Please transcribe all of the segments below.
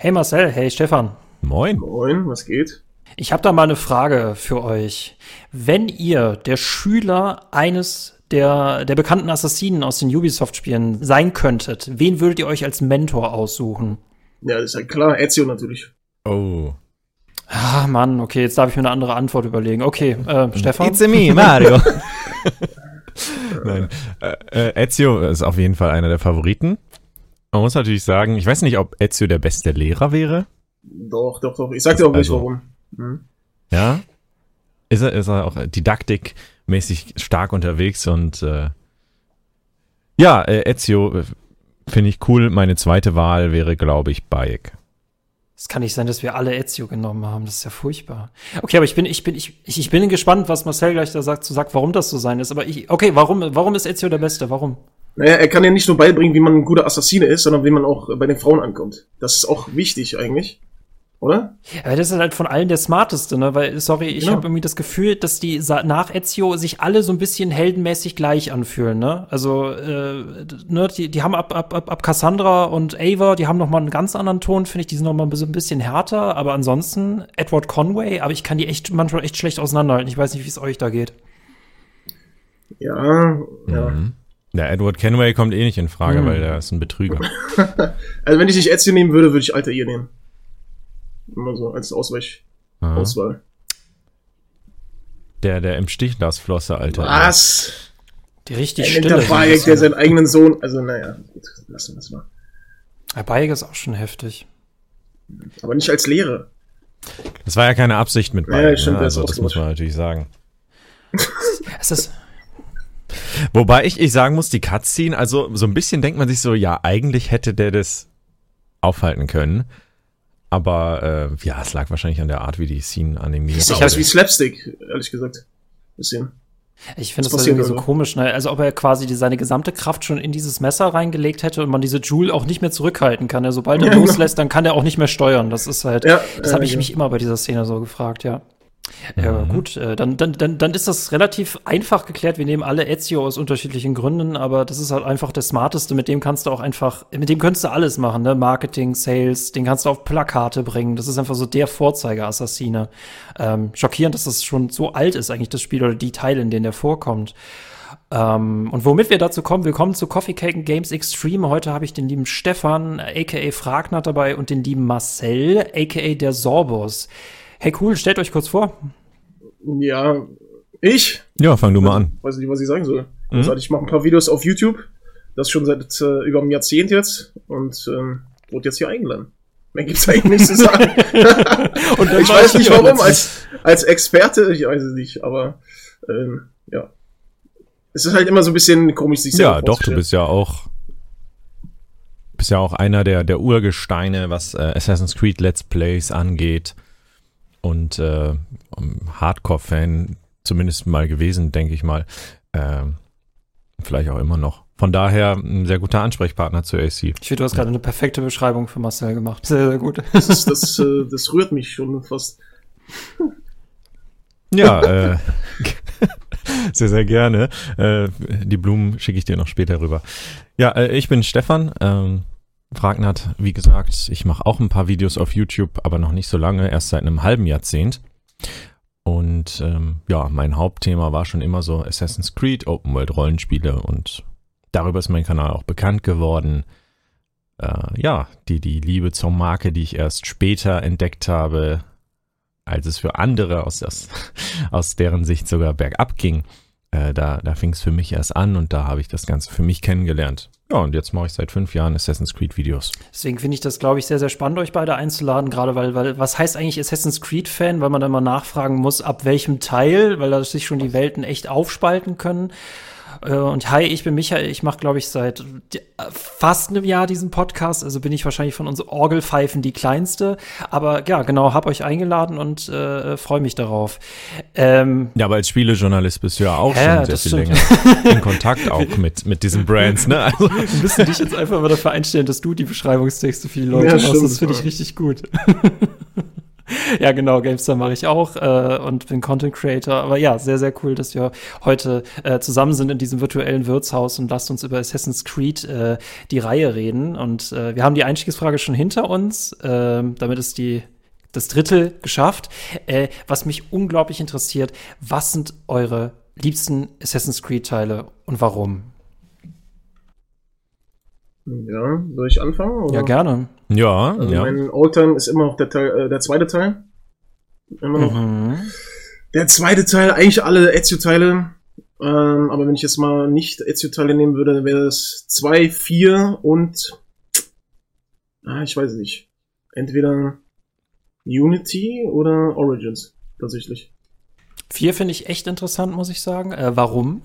Hey Marcel, hey Stefan. Moin. Moin, was geht? Ich habe da mal eine Frage für euch. Wenn ihr der Schüler eines der bekannten Assassinen aus den Ubisoft-Spielen sein könntet, wen würdet ihr euch als Mentor aussuchen? Ja, das ist ja klar, Ezio natürlich. Oh. Ah, Mann, okay, jetzt darf ich mir eine andere Antwort überlegen. Okay, Stefan? It's me, Mario. Nein, Ezio ist auf jeden Fall einer der Favoriten. Man muss natürlich sagen, ich weiß nicht, ob Ezio der beste Lehrer wäre. Doch. Ich sag dir auch nicht, warum. Hm? Ja? Ist er auch didaktikmäßig stark unterwegs und Ezio finde ich cool. Meine zweite Wahl wäre, glaube ich, Bayek. Es kann nicht sein, dass wir alle Ezio genommen haben. Das ist ja furchtbar. Okay, aber ich bin gespannt, was Marcel gleich da sagt, warum das so sein ist. Aber warum ist Ezio der Beste? Warum? Naja, er kann ja nicht nur beibringen, wie man ein guter Assassine ist, sondern wie man auch bei den Frauen ankommt. Das ist auch wichtig eigentlich, oder? Ja, das ist halt von allen der Smarteste, ne? Weil, habe irgendwie das Gefühl, dass die nach Ezio sich alle so ein bisschen heldenmäßig gleich anfühlen, ne? Also, die haben ab Cassandra und Ava, die haben noch mal einen ganz anderen Ton, finde ich. Die sind noch mal so ein bisschen härter, aber ansonsten Edward Conway, aber ich kann die manchmal echt schlecht auseinanderhalten. Ich weiß nicht, wie es euch da geht. Ja. Mhm. Der Edward Conway kommt eh nicht in Frage, weil der ist ein Betrüger. Also, wenn ich nicht Ezio nehmen würde, würde ich Altaïr nehmen. Immer so als Auswahl. Der im Stich las Flosse, Alter. Was? Die richtig stille. Der Bayek, der seinen eigenen Sohn, also naja, gut, lassen wir das mal. Der Bayek ist auch schon heftig. Aber nicht als Lehre. Das war ja keine Absicht mit Bayek, stimmt, also das muss man natürlich sagen. Es ist... Wobei ich sagen muss, die Cutscene, also so ein bisschen denkt man sich so, ja, eigentlich hätte der das aufhalten können. Aber es lag wahrscheinlich an der Art, wie die Szenen animiert sind. Ich hab's wie Slapstick, ehrlich gesagt. Bisschen. Ich finde das irgendwie so komisch, ne? Also ob er quasi seine gesamte Kraft schon in dieses Messer reingelegt hätte und man diese Joule auch nicht mehr zurückhalten kann. Ja, sobald er loslässt, dann kann er auch nicht mehr steuern. Das ist halt, das habe ich mich immer bei dieser Szene so gefragt, ja. Ja, gut, dann ist das relativ einfach geklärt. Wir nehmen alle Ezio aus unterschiedlichen Gründen, aber das ist halt einfach der Smarteste. Mit dem kannst du auch einfach, mit dem könntest du alles machen, ne? Marketing, Sales, den kannst du auf Plakate bringen. Das ist einfach so der Vorzeigeassassine. Schockierend, dass das schon so alt ist, eigentlich das Spiel oder die Teile, in denen der vorkommt. Und womit wir dazu kommen, wir kommen zu Coffee Cake Games Extreme. Heute habe ich den lieben Stefan, a.k.a. Fragnat, dabei und den lieben Marcel, a.k.a. der Sorbos. Hey, cool, stellt euch kurz vor. Ja, ich? Ja, fang du mal an. Weiß nicht, was ich sagen soll. Mhm. Also, ich mache ein paar Videos auf YouTube. Das schon seit über einem Jahrzehnt jetzt. Und wurde jetzt hier eingeladen. Mehr gibt's eigentlich nichts zu sagen. Und ich weiß nicht, warum. Als Experte, ich weiß es nicht. Aber ja. Es ist halt immer so ein bisschen komisch, sich selber vorzustellen. Du bist ja auch einer der Urgesteine, was Assassin's Creed Let's Plays angeht. Und Hardcore-Fan zumindest mal gewesen, denke ich mal. Vielleicht auch immer noch. Von daher ein sehr guter Ansprechpartner zur AC. Ich finde, du hast gerade eine perfekte Beschreibung für Marcel gemacht. Sehr, sehr gut. Das rührt mich schon fast. Ja, sehr, sehr gerne. Die Blumen schicke ich dir noch später rüber. Ja, ich bin Stefan. Fragnat, wie gesagt, ich mache auch ein paar Videos auf YouTube, aber noch nicht so lange, erst seit einem halben Jahrzehnt. Und mein Hauptthema war schon immer so Assassin's Creed, Open-World-Rollenspiele und darüber ist mein Kanal auch bekannt geworden. Die Liebe zur Marke, die ich erst später entdeckt habe, als es für andere aus deren Sicht sogar bergab ging. Da fing es für mich erst an und da habe ich das Ganze für mich kennengelernt. Ja, und jetzt mache ich seit 5 Jahren Assassin's Creed-Videos. Deswegen finde ich das, glaube ich, sehr, sehr spannend, euch beide einzuladen, gerade weil was heißt eigentlich Assassin's Creed-Fan, weil man dann mal nachfragen muss, ab welchem Teil, weil da sich schon die Welten echt aufspalten können. Und hi, ich bin Michael, ich mache, glaube ich, seit fast einem Jahr diesen Podcast, also bin ich wahrscheinlich von unseren Orgelpfeifen die kleinste, aber ja, genau, hab euch eingeladen und freue mich darauf. Ja, aber als Spielejournalist bist du ja auch schon sehr viel länger in Kontakt auch mit diesen Brands, ne? Also. Wir müssen dich jetzt einfach mal dafür einstellen, dass du die Beschreibungstexte für die Leute machst, das finde ich richtig gut. Ja, genau, Gamestar mache ich auch und bin Content Creator. Aber ja, sehr, sehr cool, dass wir heute zusammen sind in diesem virtuellen Wirtshaus und lasst uns über Assassin's Creed die Reihe reden. Und wir haben die Einstiegsfrage schon hinter uns. Damit ist das Drittel geschafft. Was mich unglaublich interessiert, was sind eure liebsten Assassin's Creed-Teile und warum? Ja, soll ich anfangen? Oder? Ja, gerne. Ja, also ja. Mein Alltime ist immer noch der zweite Teil. Immer noch. Mhm. Der zweite Teil, eigentlich alle Ezio-Teile. Aber wenn ich jetzt mal nicht Ezio-Teile nehmen würde, wäre das 2, 4 und ich weiß nicht. Entweder Unity oder Origins, tatsächlich. 4 finde ich echt interessant, muss ich sagen. Warum?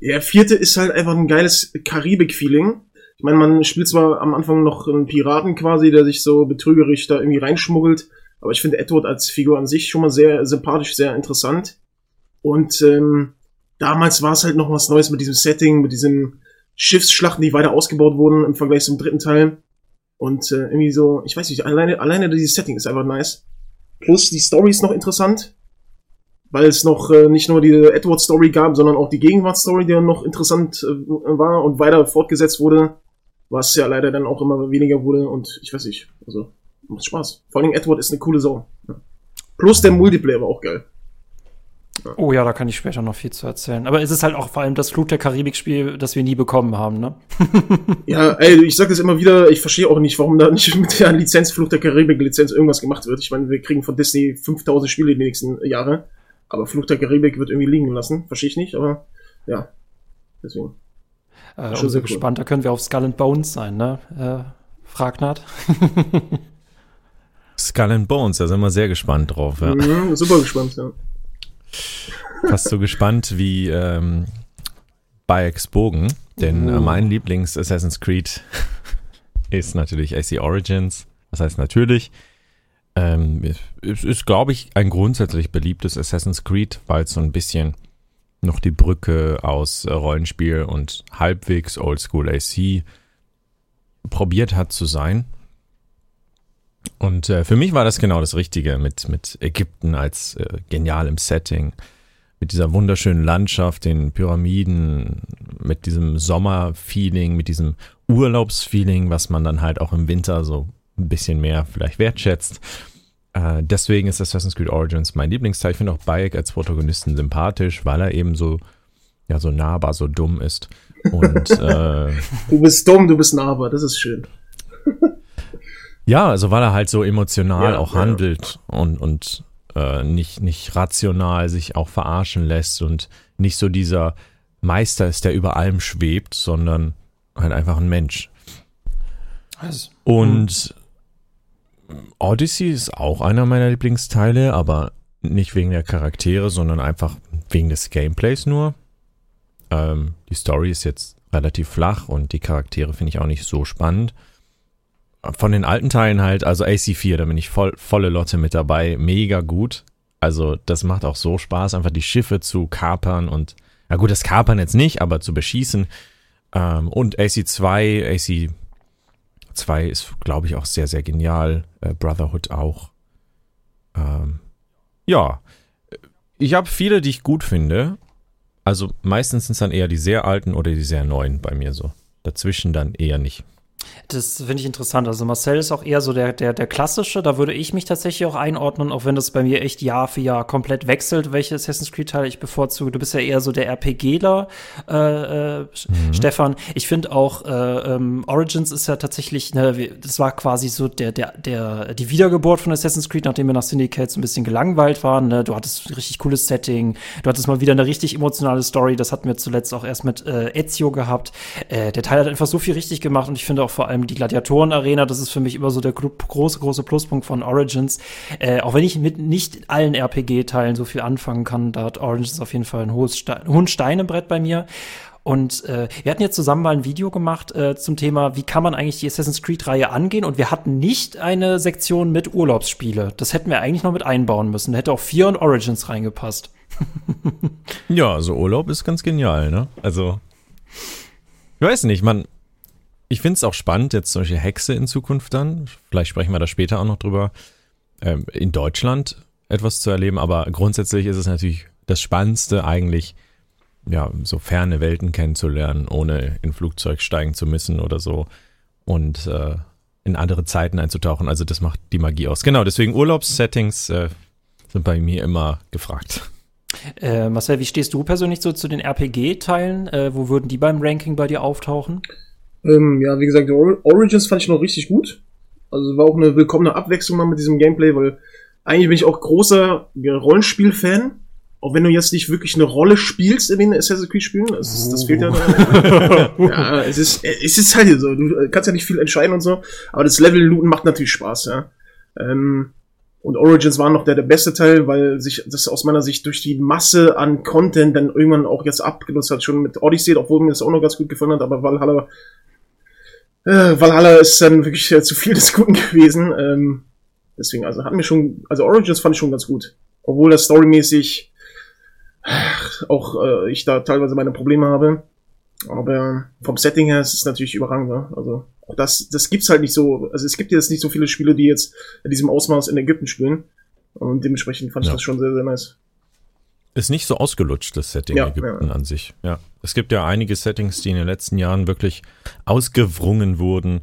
Der vierte ist halt einfach ein geiles Karibik-Feeling. Ich meine, man spielt zwar am Anfang noch einen Piraten quasi, der sich so betrügerisch da irgendwie reinschmuggelt, aber ich finde Edward als Figur an sich schon mal sehr sympathisch, sehr interessant. Und damals war es halt noch was Neues mit diesem Setting, mit diesen Schiffsschlachten, die weiter ausgebaut wurden im Vergleich zum dritten Teil. Und irgendwie so, ich weiß nicht, alleine dieses Setting ist einfach nice. Plus die Story ist noch interessant, weil es noch nicht nur die Edward-Story gab, sondern auch die Gegenwart-Story, die noch interessant war und weiter fortgesetzt wurde, was ja leider dann auch immer weniger wurde und ich weiß nicht, also macht Spaß. Vor allem Edward ist eine coole Sau. Ja. Plus der Multiplayer war auch geil. Ja. Oh ja, da kann ich später noch viel zu erzählen. Aber es ist halt auch vor allem das Fluch der Karibik-Spiel, das wir nie bekommen haben, ne? Ja, ey, ich sag das immer wieder, ich verstehe auch nicht, warum da nicht mit der Lizenzfluch der Karibik-Lizenz irgendwas gemacht wird. Ich meine, wir kriegen von Disney 5000 Spiele die nächsten Jahre. Aber Fluch der Karibik wird irgendwie liegen lassen. Verstehe ich nicht, aber ja. Deswegen. Schon sehr gespannt. Cool. Da können wir auf Skull and Bones sein, ne? Fragnat. Skull and Bones, da sind wir sehr gespannt drauf. Ja. Mhm, super gespannt, ja. Fast so gespannt wie Bayeks Bogen. Denn mein Lieblings-Assassin's Creed ist natürlich AC Origins. Das heißt natürlich. Es ist, glaube ich, ein grundsätzlich beliebtes Assassin's Creed, weil es so ein bisschen noch die Brücke aus Rollenspiel und halbwegs Oldschool AC probiert hat zu sein. Und für mich war das genau das Richtige mit Ägypten als genialem Setting, mit dieser wunderschönen Landschaft, den Pyramiden, mit diesem Sommerfeeling, mit diesem Urlaubsfeeling, was man dann halt auch im Winter so ein bisschen mehr vielleicht wertschätzt. Deswegen ist Assassin's Creed Origins mein Lieblingsteil. Ich finde auch Bayek als Protagonisten sympathisch, weil er eben so, ja, so nahbar, so dumm ist. Und, du bist dumm, du bist nahbar, das ist schön. Ja, also weil er halt so emotional handelt und nicht rational sich auch verarschen lässt und nicht so dieser Meister ist, der über allem schwebt, sondern halt einfach ein Mensch. Was? Und Odyssey ist auch einer meiner Lieblingsteile, aber nicht wegen der Charaktere, sondern einfach wegen des Gameplays nur. Die Story ist jetzt relativ flach und die Charaktere finde ich auch nicht so spannend. Von den alten Teilen halt, also AC4, da bin ich volle Lotte mit dabei, mega gut. Also das macht auch so Spaß, einfach die Schiffe zu kapern und, na gut, das Kapern jetzt nicht, aber zu beschießen. Und AC2 ist, glaube ich, auch sehr, sehr genial. Brotherhood auch. Ja, ich habe viele, die ich gut finde. Also meistens sind es dann eher die sehr alten oder die sehr neuen bei mir so. Dazwischen dann eher nicht. Das finde ich interessant. Also Marcel ist auch eher so der Klassische. Da würde ich mich tatsächlich auch einordnen, auch wenn das bei mir echt Jahr für Jahr komplett wechselt, welche Assassin's Creed-Teile ich bevorzuge. Du bist ja eher so der RPGler, Stefan. Ich finde auch, Origins ist ja tatsächlich, das war quasi so die Wiedergeburt von Assassin's Creed, nachdem wir nach Syndicate so ein bisschen gelangweilt waren. Ne? Du hattest ein richtig cooles Setting. Du hattest mal wieder eine richtig emotionale Story. Das hatten wir zuletzt auch erst mit Ezio gehabt. Der Teil hat einfach so viel richtig gemacht und ich finde auch vor allem die Gladiatoren-Arena, das ist für mich immer so der große, große Pluspunkt von Origins. Auch wenn ich mit nicht allen RPG-Teilen so viel anfangen kann, da hat Origins auf jeden Fall einen hohen Stein im Brett bei mir. Und wir hatten jetzt zusammen mal ein Video gemacht zum Thema, wie kann man eigentlich die Assassin's Creed-Reihe angehen? Und wir hatten nicht eine Sektion mit Urlaubsspiele. Das hätten wir eigentlich noch mit einbauen müssen. Da hätte auch 4 und Origins reingepasst. Ja, also Urlaub ist ganz genial, ne? Also, ich weiß nicht, ich finde es auch spannend, jetzt solche Hexe in Zukunft dann. Vielleicht sprechen wir da später auch noch drüber. in Deutschland etwas zu erleben, aber grundsätzlich ist es natürlich das Spannendste eigentlich, ja, so ferne Welten kennenzulernen, ohne in Flugzeug steigen zu müssen oder so und in andere Zeiten einzutauchen. Also das macht die Magie aus. Genau, deswegen Urlaubssettings sind bei mir immer gefragt. Marcel, wie stehst du persönlich so zu den RPG-Teilen? Wo würden die beim Ranking bei dir auftauchen? Ja, wie gesagt, Origins fand ich noch richtig gut. Also war auch eine willkommene Abwechslung mal mit diesem Gameplay, weil eigentlich bin ich auch großer Rollenspiel-Fan. Auch wenn du jetzt nicht wirklich eine Rolle spielst in den Assassin's Creed Spielen, das fehlt ja da. Ja, es ist halt so, du kannst ja nicht viel entscheiden und so, aber das Level-Looten macht natürlich Spaß, ja. Und Origins war noch der beste Teil, weil sich das aus meiner Sicht durch die Masse an Content dann irgendwann auch jetzt abgenutzt hat, schon mit Odyssey, obwohl mir das auch noch ganz gut gefallen hat, aber Valhalla ist dann wirklich zu viel des Guten gewesen, deswegen, also Origins fand ich schon ganz gut, obwohl das storymäßig auch ich da teilweise meine Probleme habe. Aber vom Setting her ist es natürlich überragend, ne? Also das gibt's halt nicht so, also es gibt jetzt nicht so viele Spiele, die jetzt in diesem Ausmaß in Ägypten spielen. Und dementsprechend fand ich das schon sehr, sehr nice. Ist nicht so ausgelutscht, das Setting Ägypten an sich. Ja. Es gibt ja einige Settings, die in den letzten Jahren wirklich ausgewrungen wurden.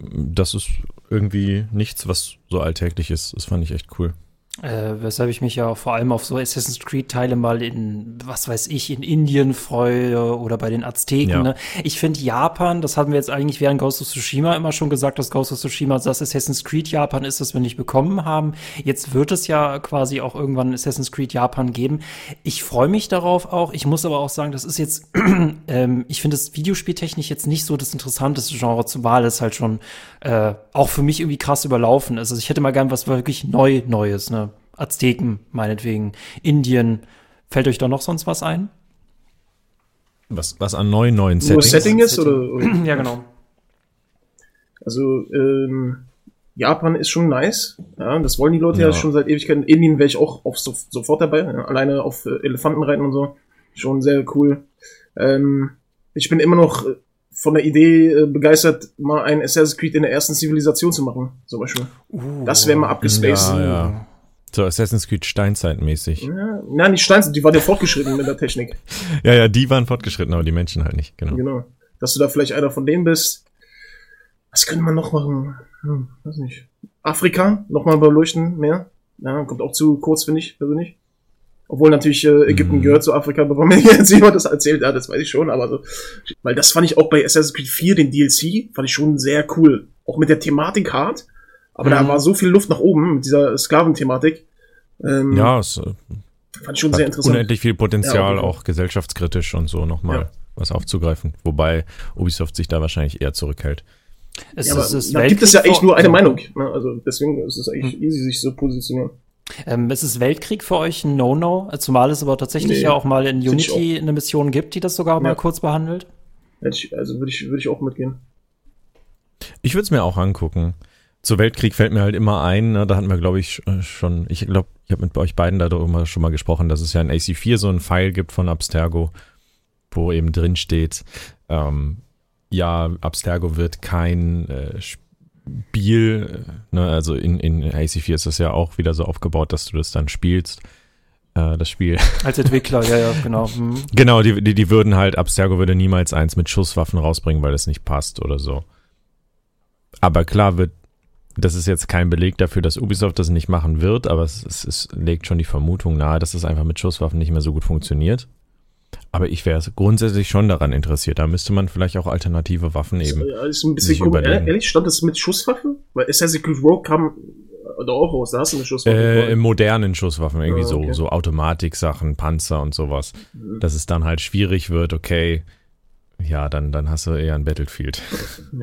Das ist irgendwie nichts, was so alltäglich ist. Das fand ich echt cool. Weshalb ich mich ja vor allem auf so Assassin's Creed-Teile mal in, was weiß ich, in Indien freue oder bei den Azteken. Ja. Ne? Ich finde Japan, das hatten wir jetzt eigentlich während Ghost of Tsushima immer schon gesagt, dass Ghost of Tsushima das Assassin's Creed Japan ist, das wir nicht bekommen haben. Jetzt wird es ja quasi auch irgendwann Assassin's Creed Japan geben. Ich freue mich darauf auch. Ich muss aber auch sagen, das ist jetzt, ich finde das videospieltechnisch jetzt nicht so das interessanteste Genre zu Wahl, ist halt schon auch für mich irgendwie krass überlaufen ist. Also ich hätte mal gern was wirklich Neues, ne? Azteken, meinetwegen, Indien. Fällt euch da noch sonst was ein? Was an neuen Settings? Setting ist, oder? Ja, genau. Also, Japan ist schon nice. Ja, das wollen die Leute ja schon seit Ewigkeiten. Indien wäre ich auch sofort dabei. Alleine auf Elefanten reiten und so. Schon sehr cool. Ich bin immer noch von der Idee begeistert, mal ein Assassin's Creed in der ersten Zivilisation zu machen. Zum Beispiel. Das wäre mal abgespaced. Ja. So Assassin's Creed Steinzeitmäßig. Ja, nein, nicht Steinzeit, die waren ja fortgeschritten mit der Technik. Ja, die waren fortgeschritten, aber die Menschen halt nicht, genau. Dass du da vielleicht einer von denen bist. Was könnte man noch machen? Weiß nicht. Afrika, nochmal beleuchten, mehr. Ja, kommt auch zu kurz, finde ich, persönlich. Obwohl natürlich Ägypten gehört zu Afrika, bevor mir jetzt jemand das erzählt. Ja, das weiß ich schon, aber so. Weil das fand ich auch bei Assassin's Creed 4, den DLC, fand ich schon sehr cool. Auch mit der Thematik hart. Aber da war so viel Luft nach oben mit dieser Sklaventhematik. Es fand ich schon sehr interessant. Unendlich viel Potenzial, auch gesellschaftskritisch und so nochmal was aufzugreifen. Wobei Ubisoft sich da wahrscheinlich eher zurückhält. Da gibt es ja echt nur eine Meinung. Also deswegen ist es eigentlich easy, sich so positionieren. Ist es Weltkrieg für euch ein No-No? Zumal es aber tatsächlich auch mal in Unity eine Mission gibt, die das sogar mal kurz behandelt. Also würde ich auch mitgehen. Ich würde es mir auch angucken. Zu Weltkrieg fällt mir halt immer ein, ne? Da hatten wir, glaube ich, schon, ich habe mit euch beiden darüber schon mal gesprochen, dass es ja in AC4 so einen File gibt von Abstergo, wo eben drin steht, Abstergo wird kein Spiel, ne? Also in AC4 ist das ja auch wieder so aufgebaut, dass du das dann spielst, das Spiel. Als Entwickler, ja, genau. Genau, die würden halt, Abstergo würde niemals eins mit Schusswaffen rausbringen, weil das nicht passt oder so. Aber klar das ist jetzt kein Beleg dafür, dass Ubisoft das nicht machen wird, aber es legt schon die Vermutung nahe, dass es einfach mit Schusswaffen nicht mehr so gut funktioniert. Aber ich wäre grundsätzlich schon daran interessiert. Da müsste man vielleicht auch alternative Waffen eben ist ein bisschen sich überlegen. Ehrlich, stand das mit Schusswaffen? Weil Assassin's Creed Rogue kam da auch raus, da hast du eine Schusswaffe. Modernen Schusswaffen, irgendwie so Automatik-Sachen, Panzer und sowas. Dass es dann halt schwierig wird, okay, ja, dann hast du eher ein Battlefield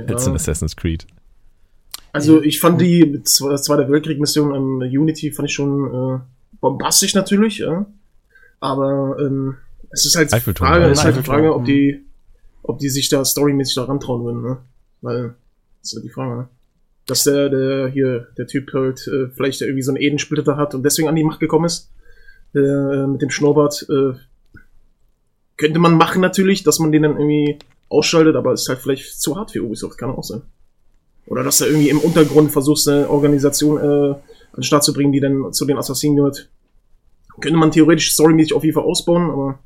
als in Assassin's Creed. Also ich fand die Zweite Weltkrieg-Mission an Unity fand ich schon bombastisch natürlich, ja. Aber es ist halt die Frage, ob die sich da storymäßig da rantrauen würden, ne? Weil das ist halt die Frage, ne? Dass der Typ halt vielleicht irgendwie so einen Edensplitter hat und deswegen an die Macht gekommen ist, mit dem Schnurrbart, könnte man machen natürlich, dass man den dann irgendwie ausschaltet, aber ist halt vielleicht zu hart für Ubisoft, kann auch sein. Oder dass du irgendwie im Untergrund versuchst, eine Organisation an den Start zu bringen, die dann zu den Assassinen gehört. Könnte man theoretisch storymäßig auf jeden Fall ausbauen, aber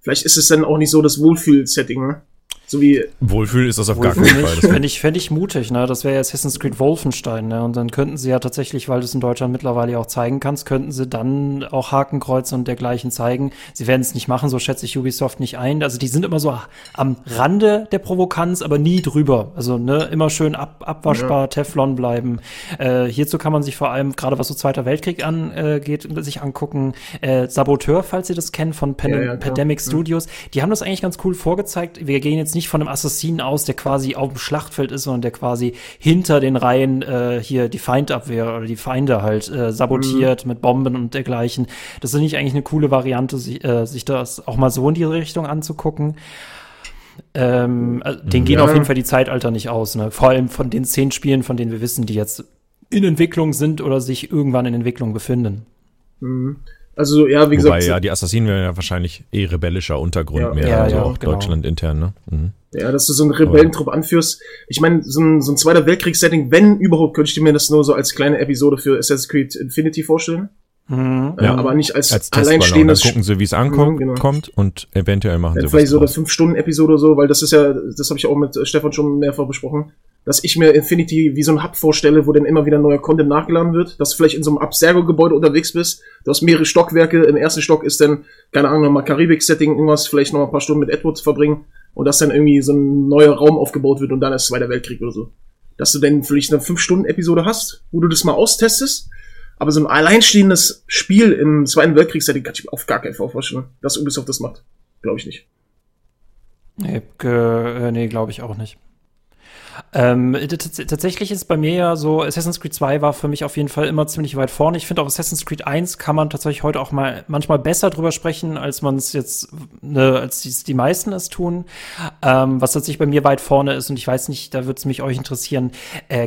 vielleicht ist es dann auch nicht so das Wohlfühl-Setting, ne? So wie Wohlfühl ist das auf gar keinen Fall. Das fände ich mutig, ne? Das wäre ja Assassin's Creed Wolfenstein, ne? Und dann könnten sie ja tatsächlich, weil du es in Deutschland mittlerweile ja auch zeigen kannst, könnten sie dann auch Hakenkreuze und dergleichen zeigen. Sie werden es nicht machen, so schätze ich Ubisoft nicht ein. Also die sind immer so am Rande der Provokanz, aber nie drüber. Also ne, immer schön abwaschbar, ja. Teflon bleiben. Hierzu kann man sich vor allem, gerade was so Zweiter Weltkrieg angeht, sich angucken. Saboteur, falls ihr das kennt, von Pandemic Studios. Die haben das eigentlich ganz cool vorgezeigt. Wir gehen jetzt nicht von einem Assassinen aus, der quasi auf dem Schlachtfeld ist, sondern der quasi hinter den Reihen hier die Feindabwehr oder die Feinde halt sabotiert mit Bomben und dergleichen. Das ist nicht eigentlich eine coole Variante, sich das auch mal so in die Richtung anzugucken. Den gehen auf jeden Fall die Zeitalter nicht aus, ne? Vor allem von den 10 Spielen, von denen wir wissen, die jetzt in Entwicklung sind oder sich irgendwann in Entwicklung befinden. Mhm. Also, ja, wie gesagt. Wobei, ja, die Assassinen wären ja wahrscheinlich rebellischer Untergrund auch genau. Deutschland intern, ne? Mhm. Ja, dass du so einen Rebellentrupp anführst. Ich meine, so ein Zweiter Weltkriegs-Setting, wenn überhaupt, könnte ich mir das nur so als kleine Episode für Assassin's Creed Infinity vorstellen. Mhm. Ja, aber nicht als alleinstehendes. Dann gucken sie, wie es ankommt und eventuell machen sie was. Vielleicht so eine 5-Stunden-Episode oder so, weil das ist ja, das habe ich auch mit Stefan schon mehrfach besprochen, dass ich mir Infinity wie so ein Hub vorstelle, wo dann immer wieder neuer Content nachgeladen wird, dass du vielleicht in so einem Abstergo-Gebäude unterwegs bist, du hast mehrere Stockwerke, im ersten Stock ist dann, keine Ahnung, nochmal Karibik-Setting, irgendwas, vielleicht noch ein paar Stunden mit Edward verbringen und dass dann irgendwie so ein neuer Raum aufgebaut wird und dann ist Zweiter Weltkrieg oder so. Dass du dann vielleicht eine 5-Stunden-Episode hast, wo du das mal austestest, aber so ein alleinstehendes Spiel im Zweiten Weltkriegs-Setting kann ich mir auf gar keinen Fall vorstellen, dass Ubisoft das macht. Glaube ich nicht. Nee, glaube ich auch nicht. Tatsächlich ist bei mir ja so, Assassin's Creed 2 war für mich auf jeden Fall immer ziemlich weit vorne. Ich finde auch Assassin's Creed 1 kann man tatsächlich heute auch mal manchmal besser drüber sprechen, als man es jetzt, ne, als die meisten es tun. Was tatsächlich bei mir weit vorne ist, und ich weiß nicht, da würde es mich euch interessieren,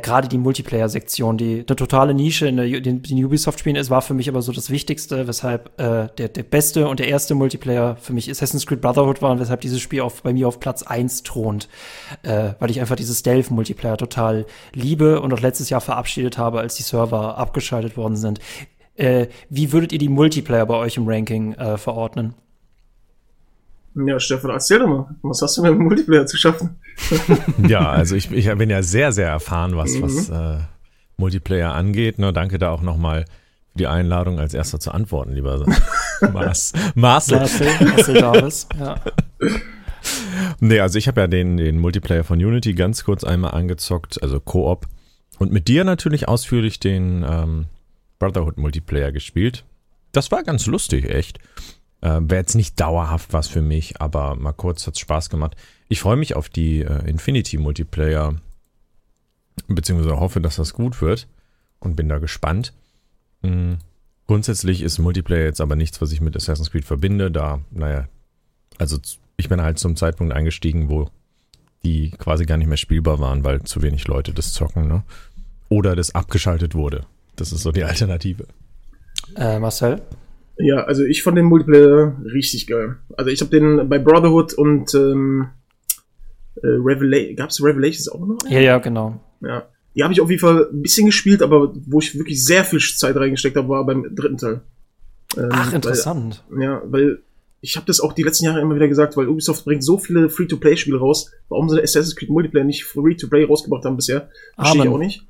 gerade die Multiplayer-Sektion, die eine totale Nische in den Ubisoft-Spielen ist, war für mich aber so das Wichtigste, weshalb der beste und der erste Multiplayer für mich Assassin's Creed Brotherhood war und weshalb dieses Spiel bei mir auf Platz 1 thront. Weil ich einfach dieses Multiplayer total liebe und auch letztes Jahr verabschiedet habe, als die Server abgeschaltet worden sind. Wie würdet ihr die Multiplayer bei euch im Ranking verordnen? Ja, Stefan, erzähl doch mal. Was hast du mit dem Multiplayer zu schaffen? Ja, also ich bin ja sehr, sehr erfahren, was Multiplayer angeht. Ne, danke da auch nochmal für die Einladung, als erster zu antworten, lieber Marcel Davis, ja. Nee, also ich habe ja den Multiplayer von Unity ganz kurz einmal angezockt, also Koop. Und mit dir natürlich ausführlich den Brotherhood-Multiplayer gespielt. Das war ganz lustig, echt. Wäre jetzt nicht dauerhaft was für mich, aber mal kurz hat's Spaß gemacht. Ich freue mich auf die Infinity-Multiplayer, beziehungsweise hoffe, dass das gut wird und bin da gespannt. Grundsätzlich ist Multiplayer jetzt aber nichts, was ich mit Assassin's Creed verbinde, da, naja, also ich bin halt zum Zeitpunkt eingestiegen, wo die quasi gar nicht mehr spielbar waren, weil zu wenig Leute das zocken, ne? Oder das abgeschaltet wurde. Das ist so die Alternative. Marcel? Ja, also ich fand den Multiplayer richtig geil. Also ich habe den bei Brotherhood und gab's Revelations auch noch? Ja, genau. Ja. Die habe ich auf jeden Fall ein bisschen gespielt, aber wo ich wirklich sehr viel Zeit reingesteckt habe, war beim dritten Teil. Ach, interessant. Weil ich habe das auch die letzten Jahre immer wieder gesagt, weil Ubisoft bringt so viele Free-to-Play-Spiele raus. Warum sie Assassin's Creed Multiplayer nicht Free-to-Play rausgebracht haben bisher, verstehe ich auch nicht.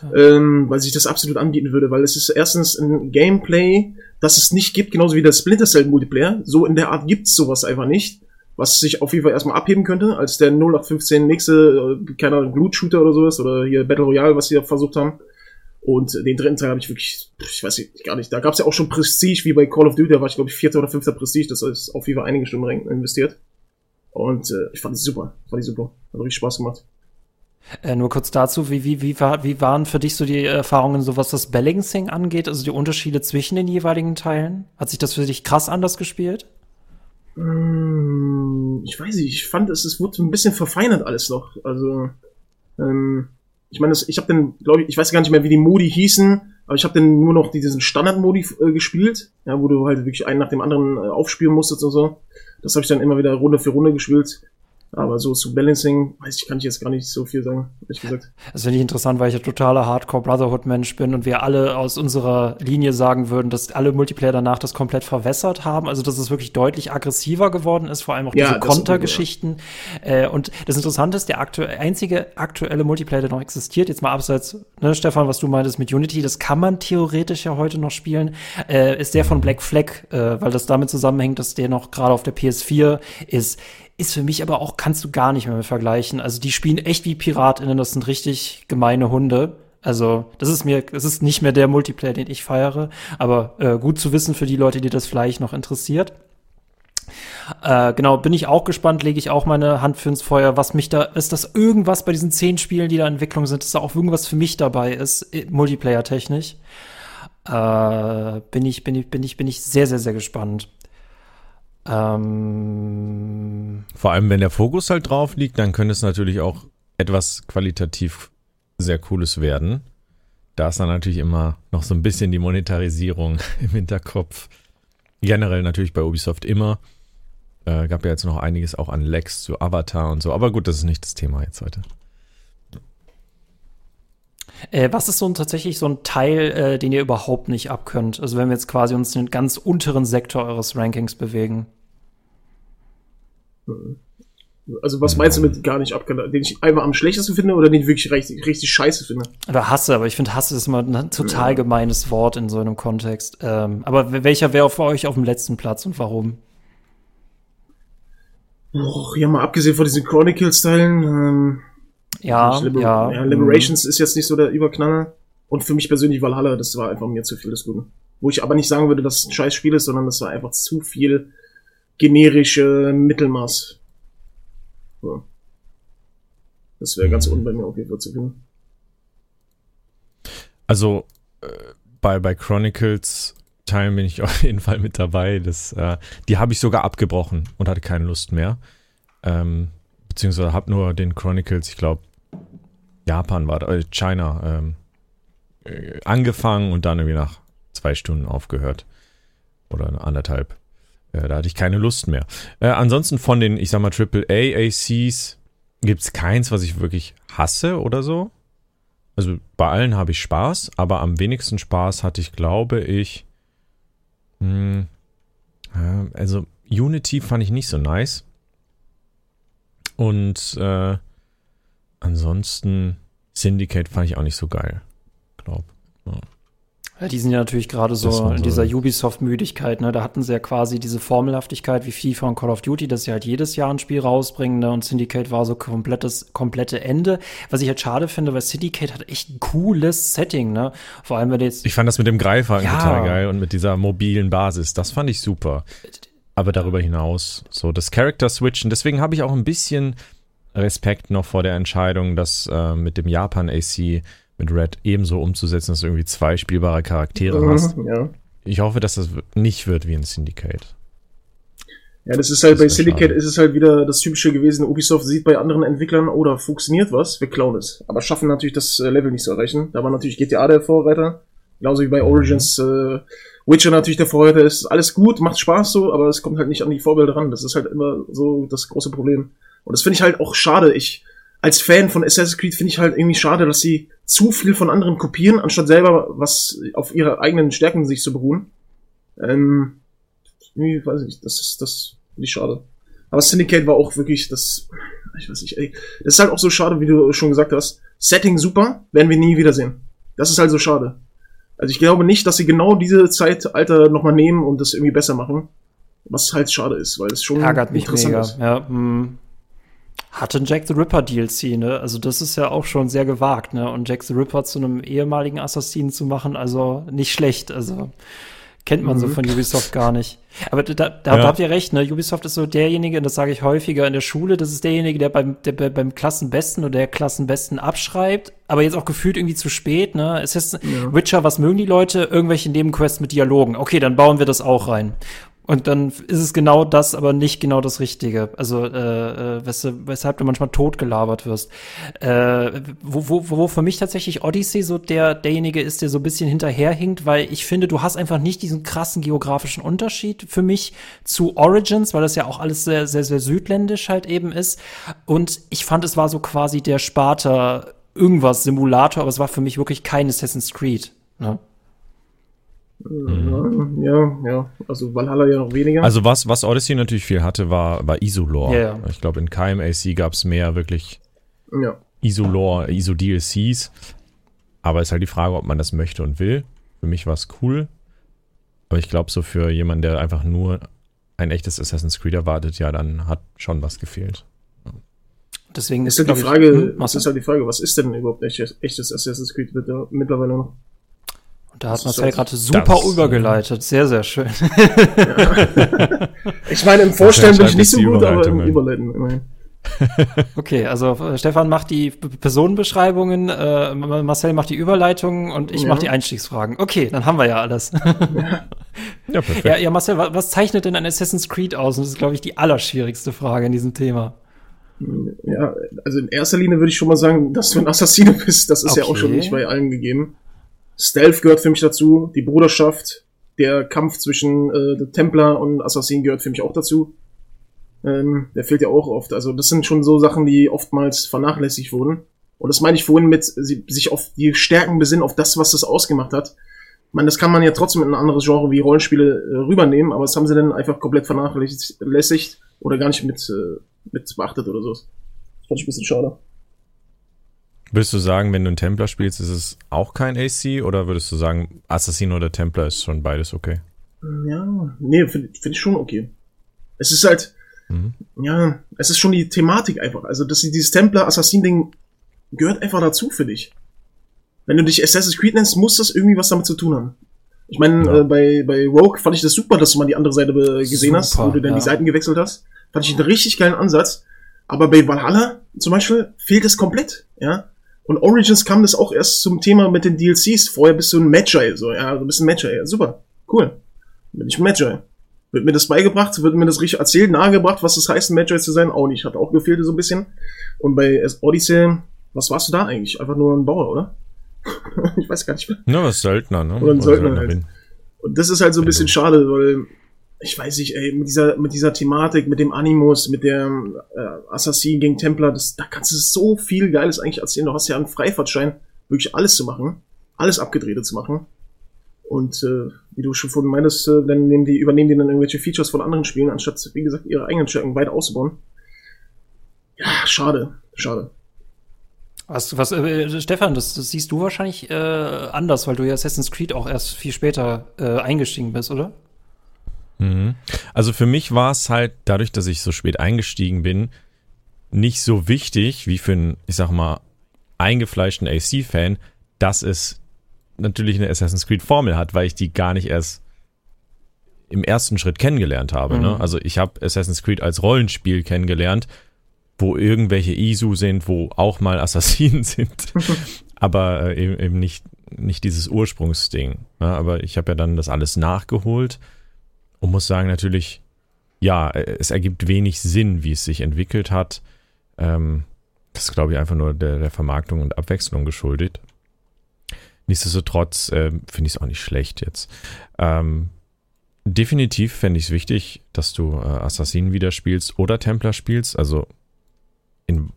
Weil sich das absolut anbieten würde, weil es ist erstens ein Gameplay, das es nicht gibt, genauso wie der Splinter Cell Multiplayer. So in der Art gibt's sowas einfach nicht, was sich auf jeden Fall erstmal abheben könnte, als der 0815 nächste, keine Ahnung, Loot-Shooter oder sowas, oder hier Battle Royale, was sie da versucht haben. Und den dritten Teil habe ich wirklich, ich weiß gar nicht, da gab es ja auch schon Prestige, wie bei Call of Duty, da war ich glaube ich 4. oder 5. Prestige, das ist auf jeden Fall einige Stunden rein investiert. Und ich fand die super, hat richtig Spaß gemacht. Nur kurz dazu, wie waren für dich so die Erfahrungen, so was das Balancing angeht, also die Unterschiede zwischen den jeweiligen Teilen? Hat sich das für dich krass anders gespielt? Ich weiß nicht, ich fand es wurde ein bisschen verfeinert alles noch, also ich meine, ich habe dann, glaube ich, weiß gar nicht mehr, wie die Modi hießen, aber ich habe dann nur noch diesen Standard-Modi gespielt, ja, wo du halt wirklich einen nach dem anderen aufspielen musstest und so. Das habe ich dann immer wieder Runde für Runde gespielt. Aber so zu Balancing, kann ich jetzt gar nicht so viel sagen, ehrlich gesagt. Das finde ich interessant, weil ich ja totaler Hardcore-Brotherhood-Mensch bin und wir alle aus unserer Linie sagen würden, dass alle Multiplayer danach das komplett verwässert haben. Also, dass es wirklich deutlich aggressiver geworden ist, vor allem auch diese Kontergeschichten. Und das Interessante ist, der einzige aktuelle Multiplayer, der noch existiert, jetzt mal abseits, ne, Stefan, was du meintest mit Unity, das kann man theoretisch ja heute noch spielen, ist der von Black Flag, weil das damit zusammenhängt, dass der noch gerade auf der PS4 ist. Ist für mich aber auch, kannst du gar nicht mehr mit vergleichen. Also, die spielen echt wie PiratInnen, das sind richtig gemeine Hunde. Also, das ist nicht mehr der Multiplayer, den ich feiere, aber gut zu wissen für die Leute, die das vielleicht noch interessiert. Genau, bin ich auch gespannt, lege ich auch meine Hand für ins Feuer, was mich da, ist das irgendwas bei diesen 10 Spielen, die da in Entwicklung sind, dass da auch irgendwas für mich dabei ist, multiplayer-technisch. Bin ich sehr, sehr, sehr gespannt. Vor allem, wenn der Fokus halt drauf liegt, dann könnte es natürlich auch etwas qualitativ sehr Cooles werden. Da ist dann natürlich immer noch so ein bisschen die Monetarisierung im Hinterkopf. Generell natürlich bei Ubisoft immer. Gab ja jetzt noch einiges auch an Lags zu Avatar und so. Aber gut, das ist nicht das Thema jetzt heute. Was ist so tatsächlich so ein Teil, den ihr überhaupt nicht abkönnt? Also wenn wir jetzt quasi uns in den ganz unteren Sektor eures Rankings bewegen. Also was meinst du mit gar nicht abkönnt? Den ich einfach am schlechtesten finde oder den ich wirklich richtig, richtig scheiße finde? Oder hasse, aber ich finde Hasse ist immer ein total gemeines Wort in so einem Kontext. Aber welcher wäre für euch auf dem letzten Platz und warum? Och, ja, mal abgesehen von diesen Chronicles-Teilen, Liberations ist jetzt nicht so der Überknaller. Und für mich persönlich Valhalla, das war einfach mir zu viel des Guten. Wo ich aber nicht sagen würde, dass es ein scheiß Spiel ist, sondern das war einfach zu viel generische Mittelmaß. Ja. Das wäre ganz unten bei mir auf jeden Fall zu finden. Also, bei Chronicles-Teilen bin ich auf jeden Fall mit dabei. Die habe ich sogar abgebrochen und hatte keine Lust mehr. Beziehungsweise habe nur den Chronicles, ich glaube, Japan war da, China, angefangen und dann irgendwie nach 2 Stunden aufgehört. Oder 1,5. Da hatte ich keine Lust mehr. Ansonsten von den, ich sag mal, AAA-ACs gibt es keins, was ich wirklich hasse oder so. Also bei allen habe ich Spaß, aber am wenigsten Spaß hatte ich, glaube ich, also Unity fand ich nicht so nice. Und ansonsten Syndicate fand ich auch nicht so geil, glaube ich. Ja. Ja, die sind ja natürlich gerade so in dieser Ubisoft-Müdigkeit, ne? Da hatten sie ja quasi diese Formelhaftigkeit wie FIFA und Call of Duty, dass sie halt jedes Jahr ein Spiel rausbringen, ne? Und Syndicate war so komplette Ende. Was ich halt schade finde, weil Syndicate hat echt ein cooles Setting, ne? Vor allem, wenn jetzt. Ich fand das mit dem Greifer total geil und mit dieser mobilen Basis. Das fand ich super. Aber darüber hinaus, so das Character-Switchen, deswegen habe ich auch ein bisschen Respekt noch vor der Entscheidung, das mit dem Japan-AC mit Red ebenso umzusetzen, dass du irgendwie 2 spielbare Charaktere hast. Ja. Ich hoffe, dass das nicht wird wie in Syndicate. Ja, das ist halt bei Syndicate ist es halt wieder das Typische gewesen, Ubisoft sieht bei anderen Entwicklern, oder funktioniert was, wir klauen es. Aber schaffen natürlich das Level nicht zu erreichen. Da war natürlich GTA der Vorreiter, genauso wie bei Origins, Witcher natürlich der Vorreiter ist, alles gut, macht Spaß so, aber es kommt halt nicht an die Vorbilder ran. Das ist halt immer so das große Problem. Und das finde ich halt auch schade. Ich, als Fan von Assassin's Creed, finde ich halt irgendwie schade, dass sie zu viel von anderen kopieren, anstatt selber was auf ihre eigenen Stärken sich zu beruhen. Irgendwie, weiß ich nicht, das finde ich schade. Aber Syndicate war auch wirklich das, ich weiß nicht, ey. Das ist halt auch so schade, wie du schon gesagt hast. Setting super, werden wir nie wiedersehen. Das ist halt so schade. Also ich glaube nicht, dass sie genau diese Zeitalter nochmal nehmen und das irgendwie besser machen. Was halt schade ist, weil es schon ärgert mich mega. Ist. Ja, hatte ein Jack the Ripper DLC, ne? Also das ist ja auch schon sehr gewagt, ne? Und Jack the Ripper zu einem ehemaligen Assassinen zu machen, also nicht schlecht. Also kennt man so von Ubisoft gar nicht. Aber da habt ihr recht, ne? Ubisoft ist so derjenige, und das sage ich häufiger in der Schule, das ist derjenige, der beim Klassenbesten oder der Klassenbesten abschreibt, aber jetzt auch gefühlt irgendwie zu spät, ne? Es ist Witcher, was mögen die Leute? Irgendwelche Nebenquests mit Dialogen. Okay, dann bauen wir das auch rein. Und dann ist es genau das, aber nicht genau das Richtige. Also, weshalb du manchmal totgelabert wirst. Wo für mich tatsächlich Odyssey so derjenige ist, der so ein bisschen hinterherhinkt, weil ich finde, du hast einfach nicht diesen krassen geografischen Unterschied für mich zu Origins, weil das ja auch alles sehr, sehr, sehr südländisch halt eben ist. Und ich fand, es war so quasi der Sparta irgendwas Simulator, aber es war für mich wirklich kein Assassin's Creed, ne? Ja, also Valhalla ja noch weniger. Also was Odyssey natürlich viel hatte, war Isu-Lore. Yeah. Ich glaube, in keinem AC gab es mehr wirklich Isu-Lore, Isu-DLCs. Aber ist halt die Frage, ob man das möchte und will. Für mich war es cool. Aber ich glaube, so für jemanden, der einfach nur ein echtes Assassin's Creed erwartet, ja, dann hat schon was gefehlt. Deswegen ist halt die Frage, was ist denn überhaupt ein echtes Assassin's Creed mittlerweile noch? Da hat Marcel gerade super übergeleitet. Sehr, sehr schön. Ja. Ich meine, im Vorstellen bin ich nicht so gut, aber im Überleiten immerhin. Okay, also Stefan macht die Personenbeschreibungen, Marcel macht die Überleitungen und ich mache die Einstiegsfragen. Okay, dann haben wir ja alles. Ja, perfekt. Ja, Marcel, was zeichnet denn ein Assassin's Creed aus? Und das ist, glaube ich, die allerschwierigste Frage in diesem Thema. Ja, also in erster Linie würde ich schon mal sagen, dass du ein Assassine bist. Das ist ja auch schon nicht bei allen gegeben. Stealth gehört für mich dazu, die Bruderschaft, der Kampf zwischen Templer und Assassinen gehört für mich auch dazu. Der fehlt ja auch oft. Also das sind schon so Sachen, die oftmals vernachlässigt wurden. Und das meine ich vorhin mit sich auf die Stärken besinnen, auf das, was das ausgemacht hat. Ich meine, das kann man ja trotzdem in ein anderes Genre wie Rollenspiele rübernehmen, aber das haben sie dann einfach komplett vernachlässigt oder gar nicht mit beachtet oder so. Das fand ich ein bisschen schade. Würdest du sagen, wenn du einen Templar spielst, ist es auch kein AC? Oder würdest du sagen, Assassin oder Templar ist schon beides okay? Ja, nee, find ich schon okay. Es ist halt, es ist schon die Thematik einfach. Also dieses Templar-Assassin-Ding gehört einfach dazu für dich. Wenn du dich Assassin's Creed nennst, muss das irgendwie was damit zu tun haben. Ich meine, bei Rogue fand ich das super, dass du mal die andere Seite gesehen hast, wo du dann die Seiten gewechselt hast. Fand ich einen richtig geilen Ansatz. Aber bei Valhalla zum Beispiel fehlt es komplett, ja. Und Origins kam das auch erst zum Thema mit den DLCs. Vorher bist du ein Magi, du bist ein Magi, super, cool. Bin ich ein Magi. Wird mir das beigebracht, wird mir das richtig erzählt, nahegebracht, was das heißt, ein Magi zu sein, auch nicht. Hat auch gefehlt so ein bisschen. Und bei Odyssey, was warst du da eigentlich? Einfach nur ein Bauer, oder? Ich weiß gar nicht mehr. Ja, was Söldner, ne? Oder ein Söldner halt. Und das ist halt so ein bisschen schade, weil ich weiß nicht, ey, mit dieser Thematik, mit dem Animus, mit der Assassin gegen Templer, da kannst du so viel Geiles eigentlich erzählen. Du hast ja einen Freifahrtschein, wirklich alles zu machen, alles abgedrehte zu machen. Und wie du schon vorhin meintest, dann übernehmen die dann irgendwelche Features von anderen Spielen, anstatt, wie gesagt, ihre eigenen Stärken weit auszubauen. Ja, schade. Stefan, das siehst du wahrscheinlich anders, weil du ja Assassin's Creed auch erst viel später eingestiegen bist, oder? Also für mich war es halt, dadurch, dass ich so spät eingestiegen bin, nicht so wichtig wie für einen, ich sag mal, eingefleischten AC-Fan, dass es natürlich eine Assassin's Creed-Formel hat, weil ich die gar nicht erst im ersten Schritt kennengelernt habe. Ne? Also ich habe Assassin's Creed als Rollenspiel kennengelernt, wo irgendwelche Isu sind, wo auch mal Assassinen sind, aber eben nicht dieses Ursprungsding. Ne? Aber ich habe ja dann das alles nachgeholt. Und muss sagen, natürlich, ja, es ergibt wenig Sinn, wie es sich entwickelt hat. Das ist, glaube ich, einfach nur der Vermarktung und Abwechslung geschuldet. Nichtsdestotrotz finde ich es auch nicht schlecht jetzt. Definitiv fände ich es wichtig, dass du Assassinen wieder spielst oder Templer spielst. Also in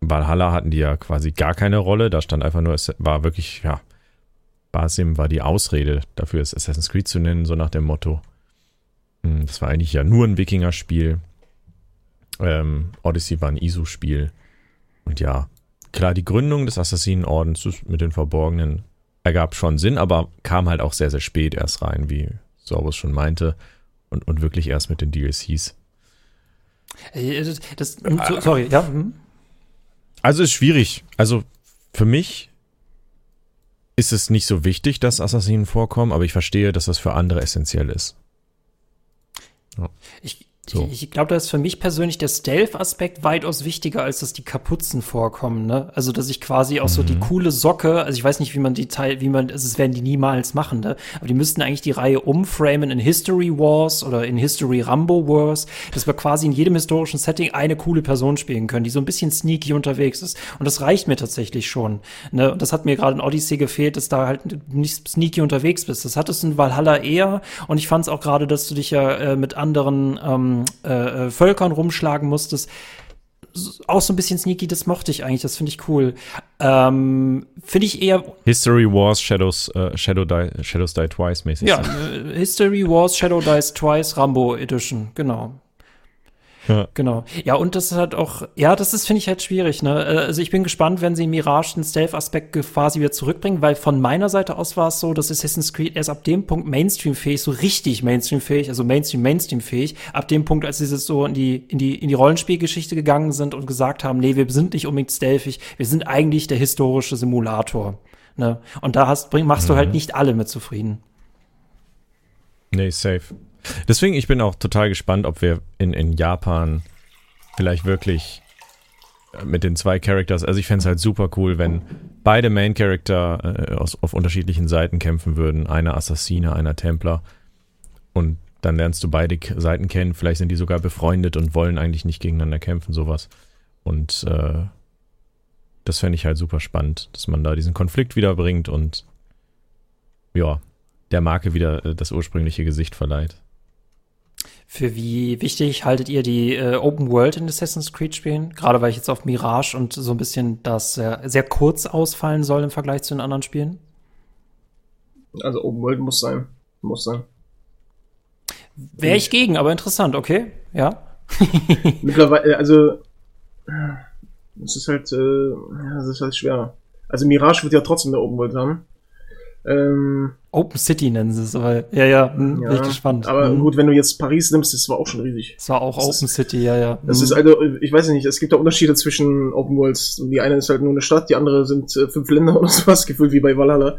Valhalla hatten die ja quasi gar keine Rolle. Da stand einfach nur, es war wirklich, ja, Basim war die Ausrede dafür, es Assassin's Creed zu nennen, so nach dem Motto. Das war eigentlich ja nur ein Wikinger-Spiel. Odyssey war ein Isu-Spiel. Und ja, klar, die Gründung des Assassinenordens mit den Verborgenen ergab schon Sinn, aber kam halt auch sehr, sehr spät erst rein, wie Sorbus schon meinte. Und wirklich erst mit den DLCs. Also ist schwierig. Also für mich ist es nicht so wichtig, dass Assassinen vorkommen, aber ich verstehe, dass das für andere essentiell ist. Ich So. Ich glaube, da ist für mich persönlich der Stealth-Aspekt weitaus wichtiger, als dass die Kapuzen vorkommen, ne? Also, dass ich quasi auch so die coole Socke, also ich weiß nicht, also es werden die niemals machen, ne? Aber die müssten eigentlich die Reihe umframen in History Wars oder in History Rambo Wars, dass wir quasi in jedem historischen Setting eine coole Person spielen können, die so ein bisschen sneaky unterwegs ist. Und das reicht mir tatsächlich schon, ne? Und das hat mir gerade in Odyssey gefehlt, dass da halt nicht sneaky unterwegs bist. Das hattest du in Valhalla eher. Und ich fand's auch gerade, dass du dich ja mit anderen, Völkern rumschlagen musstest. Auch so ein bisschen sneaky, das mochte ich eigentlich, das finde ich cool. Finde ich eher History Wars, Shadows Die Twice mäßig. Ja, History Wars, Shadows Die Twice, Rambo Edition, genau. Ja. Genau. Ja, und das hat auch, ja, das ist, finde ich halt schwierig, ne? Also ich bin gespannt, wenn sie Mirage den Stealth-Aspekt quasi wieder zurückbringen, weil von meiner Seite aus war es so, dass Assassin's Creed erst ab dem Punkt mainstreamfähig, so richtig mainstreamfähig, also mainstreamfähig, ab dem Punkt, als sie so in die Rollenspielgeschichte gegangen sind und gesagt haben, nee, wir sind nicht unbedingt stealthig, wir sind eigentlich der historische Simulator, ne? Und da machst du halt nicht alle mit zufrieden. Nee, safe. Deswegen, ich bin auch total gespannt, ob wir in Japan vielleicht wirklich mit den zwei Characters, also ich fände es halt super cool, wenn beide Main-Character auf unterschiedlichen Seiten kämpfen würden, einer Assassine, einer Templer, und dann lernst du beide Seiten kennen, vielleicht sind die sogar befreundet und wollen eigentlich nicht gegeneinander kämpfen, sowas, und das fände ich halt super spannend, dass man da diesen Konflikt wiederbringt und ja, der Marke wieder das ursprüngliche Gesicht verleiht. Für wie wichtig haltet ihr die Open World in Assassin's Creed Spielen? Gerade weil ich jetzt auf Mirage und so ein bisschen das sehr kurz ausfallen soll im Vergleich zu den anderen Spielen. Also Open World muss sein. Wäre ich gegen, aber interessant, okay, ja. Mittlerweile, also es ist halt, das ist halt schwerer. Also Mirage wird ja trotzdem eine Open World haben. Open City nennen sie es, aber ja, bin ich gespannt. Aber gut, wenn du jetzt Paris nimmst, das war auch schon riesig. Das war auch das Open City, ja. Das ist also, ich weiß nicht, es gibt da Unterschiede zwischen Open Worlds. Die eine ist halt nur eine Stadt, die andere sind 5 Länder oder sowas, gefühlt wie bei Valhalla.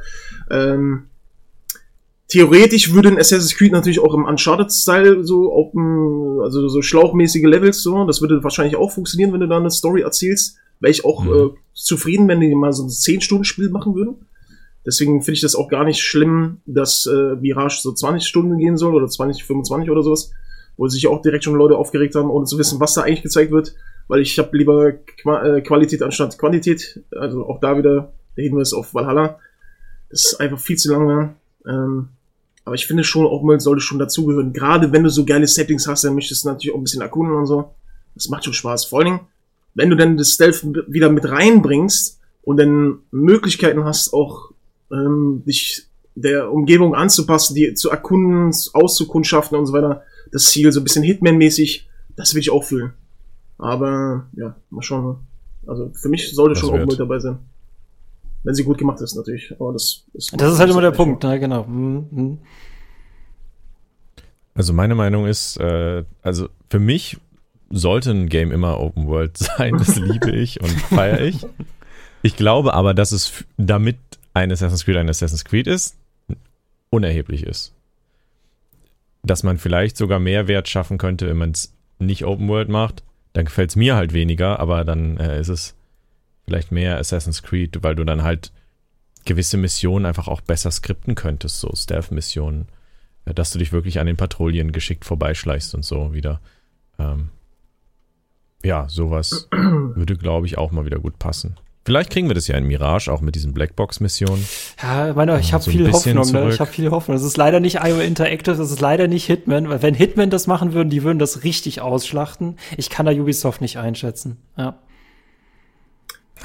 Theoretisch würde in Assassin's Creed natürlich auch im Uncharted-Style so Open, also so schlauchmäßige Levels so, das würde wahrscheinlich auch funktionieren, wenn du da eine Story erzählst. Wäre ich auch zufrieden, wenn die mal so ein 10-Stunden-Spiel machen würden. Deswegen finde ich das auch gar nicht schlimm, dass Mirage so 20 Stunden gehen soll oder 20, 25 oder sowas, wo sich auch direkt schon Leute aufgeregt haben, ohne zu wissen, was da eigentlich gezeigt wird, weil ich habe lieber Qualität anstatt Quantität, also auch da wieder der Hinweis auf Valhalla. Das ist einfach viel zu lang. Aber ich finde schon, auch mal sollte schon dazugehören, gerade wenn du so geile Settings hast, dann möchtest du natürlich auch ein bisschen erkunden und so. Das macht schon Spaß. Vor allen Dingen, wenn du dann das Stealth wieder mit reinbringst und dann Möglichkeiten hast, auch dich der Umgebung anzupassen, die zu erkunden, auszukundschaften und so weiter, das Ziel so ein bisschen Hitman-mäßig, das will ich auch fühlen. Aber, ja, mal schauen. Also, für mich sollte schon auch mit dabei sein. Wenn sie gut gemacht ist, natürlich. Aber das ist halt immer der Punkt, ne, genau. Mhm. Also, meine Meinung ist, also, für mich sollte ein Game immer Open World sein, das liebe ich und feiere ich. Ich glaube aber, dass es damit ein Assassin's Creed ist, unerheblich ist. Dass man vielleicht sogar mehr Wert schaffen könnte, wenn man es nicht Open World macht, dann gefällt es mir halt weniger, aber dann ist es vielleicht mehr Assassin's Creed, weil du dann halt gewisse Missionen einfach auch besser skripten könntest, so Stealth-Missionen, dass du dich wirklich an den Patrouillen geschickt vorbeischleichst und so wieder. Ja, sowas würde, glaube ich, auch mal wieder gut passen. Vielleicht kriegen wir das ja in Mirage, auch mit diesen Blackbox-Missionen. Ja, ich habe viel Hoffnung, ne? Ich habe viel Hoffnung. Es ist leider nicht IO Interactive, es ist leider nicht Hitman, weil wenn Hitman das machen würden, die würden das richtig ausschlachten. Ich kann da Ubisoft nicht einschätzen, ja.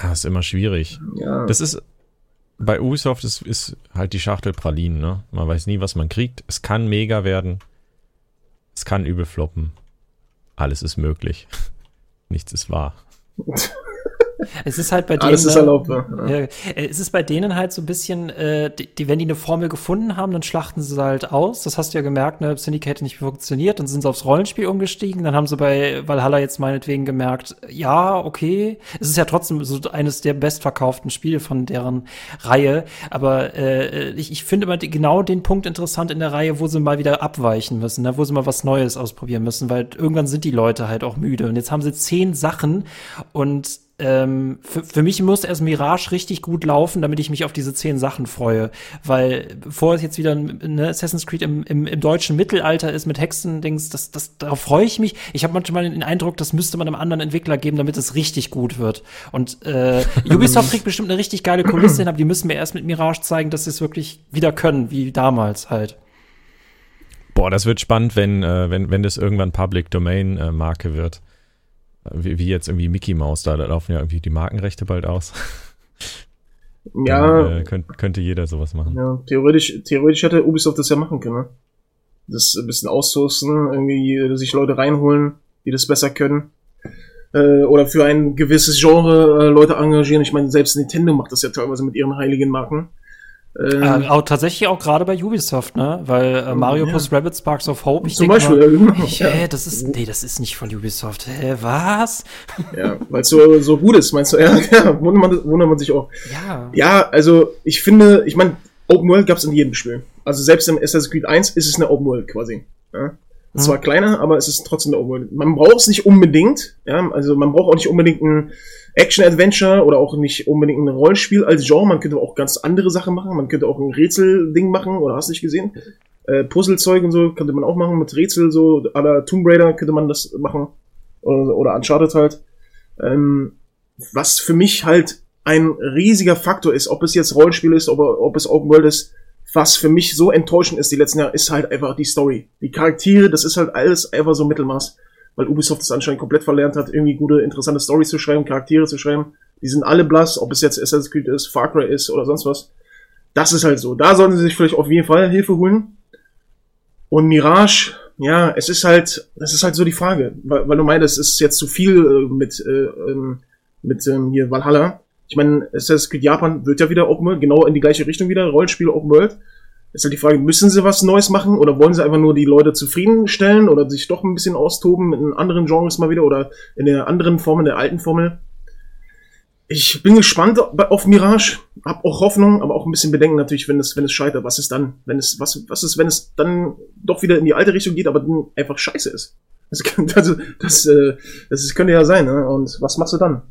Das ist immer schwierig. Ja. Das ist, bei Ubisoft ist halt die Schachtel Pralinen, ne? Man weiß nie, was man kriegt. Es kann mega werden. Es kann übel floppen. Alles ist möglich. Nichts ist wahr. Es ist halt bei denen. Alles ist erlaubt, ne? Ja. Es ist bei denen halt so ein bisschen, die, wenn die eine Formel gefunden haben, dann schlachten sie halt aus. Das hast du ja gemerkt, ne? Syndicate hat nicht funktioniert, dann sind sie aufs Rollenspiel umgestiegen. Dann haben sie bei Valhalla jetzt meinetwegen gemerkt, ja, okay. Es ist ja trotzdem so eines der bestverkauften Spiele von deren Reihe. Aber ich finde immer genau den Punkt interessant in der Reihe, wo sie mal wieder abweichen müssen, ne? Wo sie mal was Neues ausprobieren müssen, weil irgendwann sind die Leute halt auch müde. Und jetzt haben sie 10 Sachen und für mich muss erst Mirage richtig gut laufen, damit ich mich auf diese 10 Sachen freue. Weil bevor es jetzt wieder ne, Assassin's Creed im deutschen Mittelalter ist mit Hexendings, darauf freue ich mich. Ich habe manchmal den Eindruck, das müsste man einem anderen Entwickler geben, damit es richtig gut wird. Und Ubisoft kriegt bestimmt eine richtig geile Kulisse hin, aber die müssen mir erst mit Mirage zeigen, dass sie es wirklich wieder können, wie damals halt. Boah, das wird spannend, wenn das irgendwann Public Domain Marke wird. Wie jetzt irgendwie Mickey Mouse, da laufen ja irgendwie die Markenrechte bald aus. Ja. Dann, könnte jeder sowas machen. Ja, theoretisch hätte Ubisoft das ja machen können. Das ein bisschen outsourcen, irgendwie sich Leute reinholen, die das besser können. Oder für ein gewisses Genre Leute engagieren. Ich meine, selbst Nintendo macht das ja teilweise mit ihren heiligen Marken. Auch tatsächlich auch gerade bei Ubisoft, ne? Weil Mario plus Rabbids Sparks of Hope, ich denke mal, das ist nicht von Ubisoft. Was? Ja, weil es so gut ist, meinst du? Ja, wundert man sich auch. Ja. Ja, also ich finde, Open World gab's in jedem Spiel. Also selbst im Assassin's Creed 1 ist es eine Open World quasi. Ja? Es war kleiner, aber es ist trotzdem eine Open World. Man braucht es nicht unbedingt, ja? Also man braucht auch nicht unbedingt ein Action-Adventure oder auch nicht unbedingt ein Rollenspiel als Genre. Man könnte auch ganz andere Sachen machen. Man könnte auch ein Rätselding machen, oder hast du nicht gesehen? Puzzlezeug und so könnte man auch machen mit Rätsel, so à la Tomb Raider könnte man das machen. Oder Uncharted halt. Was für mich halt ein riesiger Faktor ist, ob es jetzt Rollenspiel ist, ob es Open World ist, was für mich so enttäuschend ist die letzten Jahre, ist halt einfach die Story. Die Charaktere, das ist halt alles einfach so Mittelmaß. Weil Ubisoft das anscheinend komplett verlernt hat, irgendwie gute, interessante Storys zu schreiben, Charaktere zu schreiben. Die sind alle blass, ob es jetzt Assassin's Creed ist, Far Cry ist oder sonst was. Das ist halt so. Da sollten sie sich vielleicht auf jeden Fall Hilfe holen. Und Mirage, ja, das ist halt so die Frage. Weil du meinst, es ist jetzt zu viel mit hier Valhalla. Ich meine, Assassin's Creed Japan wird ja wieder Open World, genau in die gleiche Richtung wieder, Rollenspiel Open World. Ist halt die Frage, müssen sie was Neues machen oder wollen sie einfach nur die Leute zufriedenstellen oder sich doch ein bisschen austoben mit anderen Genres mal wieder oder in der anderen Formel, der alten Formel? Ich bin gespannt auf Mirage, hab auch Hoffnung, aber auch ein bisschen Bedenken natürlich, wenn es scheitert. Was ist dann? Was ist, wenn es dann doch wieder in die alte Richtung geht, aber dann einfach scheiße ist? Das könnte ja sein, ne? Und was machst du dann?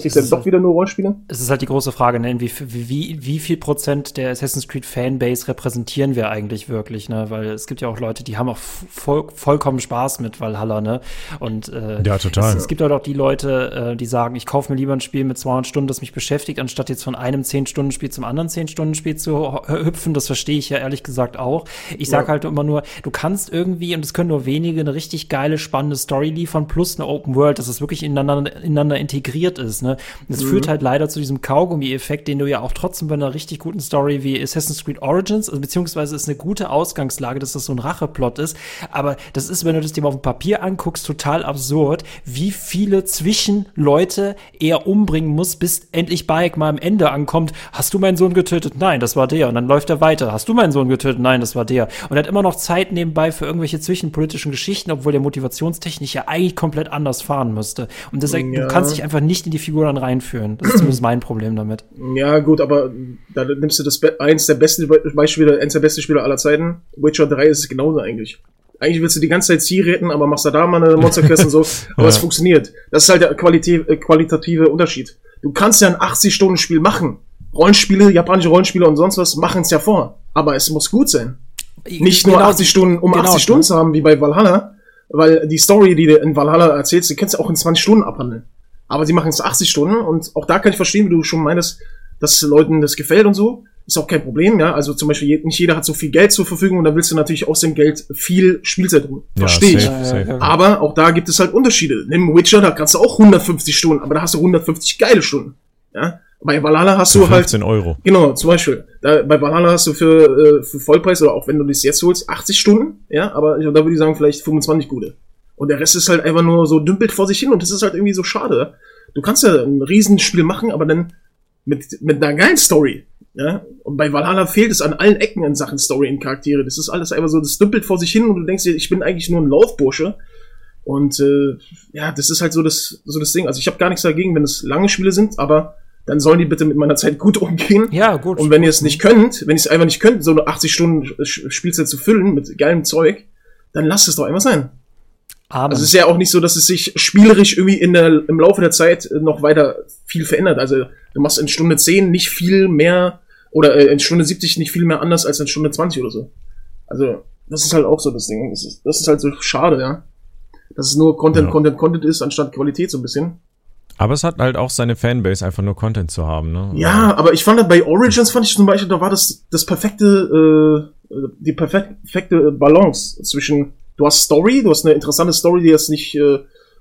Kriegst du dann doch wieder nur Rollspiele? Es ist halt die große Frage, ne? Wie viel Prozent der Assassin's Creed Fanbase repräsentieren wir eigentlich wirklich, ne? Weil es gibt ja auch Leute, die haben auch vollkommen Spaß mit Valhalla, ne? Und ja, total. Es gibt halt auch die Leute, die sagen, ich kaufe mir lieber ein Spiel mit 200 Stunden, das mich beschäftigt, anstatt jetzt von einem 10-Stunden-Spiel zum anderen 10-Stunden-Spiel zu hüpfen. Das verstehe ich ja ehrlich gesagt auch. Ich sag halt immer nur, du kannst irgendwie, und es können nur wenige, eine richtig geile spannende Story liefern, plus eine Open World, dass es wirklich ineinander integriert ist. Ne? Das führt halt leider zu diesem Kaugummi-Effekt, den du ja auch trotzdem bei einer richtig guten Story wie Assassin's Creed Origins, also beziehungsweise ist eine gute Ausgangslage, dass das so ein Racheplot ist, aber das ist, wenn du das dir mal auf dem Papier anguckst, total absurd, wie viele Zwischenleute er umbringen muss, bis endlich Bayek mal am Ende ankommt. Hast du meinen Sohn getötet? Nein, das war der. Und dann läuft er weiter. Hast du meinen Sohn getötet? Nein, das war der. Und er hat immer noch Zeit nebenbei für irgendwelche zwischenpolitischen Geschichten, obwohl der motivationstechnisch ja eigentlich komplett anders fahren müsste. Und deswegen, du kannst dich einfach nicht in die Figur dann reinführen. Das ist zumindest mein Problem damit. Ja, gut, aber da nimmst du eins der besten Beispiele, eins der besten Spiele aller Zeiten. Witcher 3 ist es genauso eigentlich. Eigentlich willst du die ganze Zeit sie retten, aber machst da mal eine Monsterquest und so. Aber es funktioniert. Das ist halt der qualitative Unterschied. Du kannst ja ein 80-Stunden-Spiel machen. Rollenspiele, japanische Rollenspiele und sonst was machen es ja vor. Aber es muss gut sein. Nicht nur 80 Stunden, 80 Stunden zu haben, wie bei Valhalla. Weil die Story, die du in Valhalla erzählst, die kannst du auch in 20 Stunden abhandeln. Aber sie machen es 80 Stunden und auch da kann ich verstehen, wie du schon meinst, dass Leuten das gefällt und so. Ist auch kein Problem, ja. Also zum Beispiel, nicht jeder hat so viel Geld zur Verfügung und dann willst du natürlich aus dem Geld viel Spielzeit holen. Verstehe ich. Safe. Aber auch da gibt es halt Unterschiede. Nimm Witcher, da kannst du auch 150 Stunden, aber da hast du 150 geile Stunden. Ja. Bei Valhalla hast du halt 15 Euro. Genau, zum Beispiel. Bei Valhalla hast du für Vollpreis oder auch wenn du das jetzt holst, 80 Stunden, ja, aber da würde ich sagen, vielleicht 25 gute. Und der Rest ist halt einfach nur so dümpelt vor sich hin und das ist halt irgendwie so schade. Du kannst ja ein Riesenspiel machen, aber dann mit einer geilen Story. Ja? Und bei Valhalla fehlt es an allen Ecken in Sachen Story und Charaktere. Das ist alles einfach so, das dümpelt vor sich hin und du denkst dir, ich bin eigentlich nur ein Laufbursche. Und ja, das ist halt so das Ding. Also ich habe gar nichts dagegen, wenn es lange Spiele sind, aber dann sollen die bitte mit meiner Zeit gut umgehen. Ja, gut. Und wenn ihr es nicht könnt, wenn ihr es einfach nicht könnt, so eine 80 Stunden Spielzeit zu füllen mit geilem Zeug, dann lasst es doch einfach sein. Aber also es ist ja auch nicht so, dass es sich spielerisch irgendwie im Laufe der Zeit noch weiter viel verändert. Also du machst in Stunde 10 nicht viel mehr oder in Stunde 70 nicht viel mehr anders als in Stunde 20 oder so. Also das ist halt auch so das Ding. Das ist halt so schade, ja. Dass es nur Content ist, anstatt Qualität so ein bisschen. Aber es hat halt auch seine Fanbase, einfach nur Content zu haben, ne? Ja, aber ich fand, bei Origins fand ich zum Beispiel, da war die perfekte Balance zwischen, du hast Story, du hast eine interessante Story, die jetzt nicht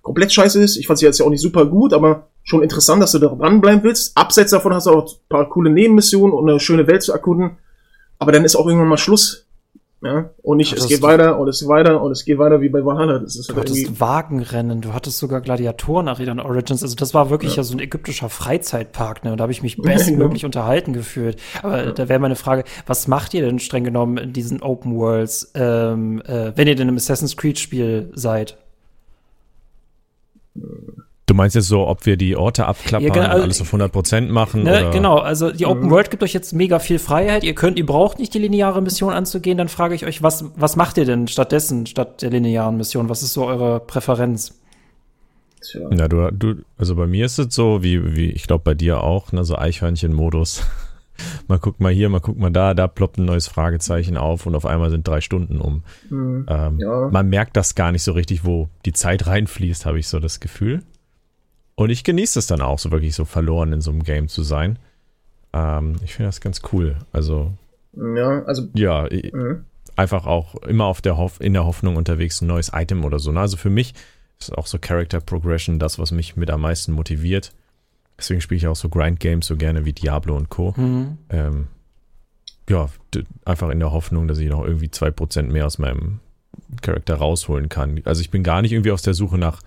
komplett scheiße ist. Ich fand sie jetzt ja auch nicht super gut, aber schon interessant, dass du da dranbleiben willst. Abseits davon hast du auch ein paar coole Nebenmissionen und eine schöne Welt zu erkunden. Aber dann ist auch irgendwann mal Schluss. Ja, und nicht, es geht weiter, und es geht weiter, und es geht weiter, wie bei Valhalla. Das ist halt, du hattest Wagenrennen, du hattest sogar Gladiatorenarenen in Origins. Also das war wirklich ja so ein ägyptischer Freizeitpark, ne? Und da habe ich mich bestmöglich unterhalten gefühlt. Aber da wäre meine Frage, was macht ihr denn streng genommen in diesen Open Worlds, wenn ihr denn im Assassin's Creed Spiel seid? Du meinst jetzt so, ob wir die Orte abklappern, ja, genau, und alles auf 100% machen? Ne, oder? Genau, also die Open World gibt euch jetzt mega viel Freiheit. Ihr braucht nicht die lineare Mission anzugehen. Dann frage ich euch, was macht ihr denn stattdessen, statt der linearen Mission? Was ist so eure Präferenz? Tja. Ja, also bei mir ist es so, wie ich glaube bei dir auch, ne, so Eichhörnchen-Modus. Man guckt mal hier, man guckt mal da ploppt ein neues Fragezeichen auf und auf einmal sind 3 Stunden um. Ja. Man merkt das gar nicht so richtig, wo die Zeit reinfließt, habe ich so das Gefühl. Und ich genieße es dann auch, so wirklich so verloren in so einem Game zu sein. Ich finde das ganz cool. Also ja, einfach auch immer auf in der Hoffnung unterwegs, ein neues Item oder so. Also für mich ist auch so Character Progression das, was mich mit am meisten motiviert. Deswegen spiele ich auch so Grind-Games so gerne wie Diablo und Co. Ja, einfach in der Hoffnung, dass ich noch irgendwie 2% mehr aus meinem Charakter rausholen kann. Also ich bin gar nicht irgendwie auf der Suche nach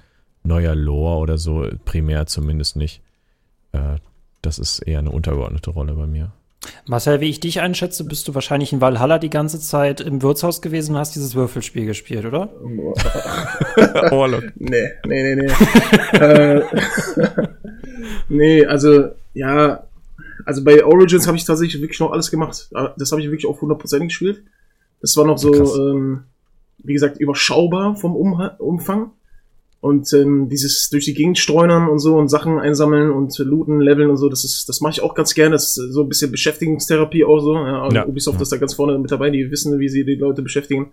neuer Lore oder so, primär zumindest nicht. Das ist eher eine untergeordnete Rolle bei mir. Marcel, wie ich dich einschätze, bist du wahrscheinlich in Valhalla die ganze Zeit im Wirtshaus gewesen und hast dieses Würfelspiel gespielt, oder? Overlock. Nee. Nee, also, ja, also bei Origins habe ich tatsächlich wirklich noch alles gemacht. Das habe ich wirklich auf 100% gespielt. Das war noch so, wie gesagt, überschaubar vom Umfang. Und dieses durch die Gegend streunern und so und Sachen einsammeln und looten, leveln und so, das mache ich auch ganz gerne. Das ist so ein bisschen Beschäftigungstherapie auch so. Ja. Ubisoft ist da ganz vorne mit dabei, die wissen, wie sie die Leute beschäftigen.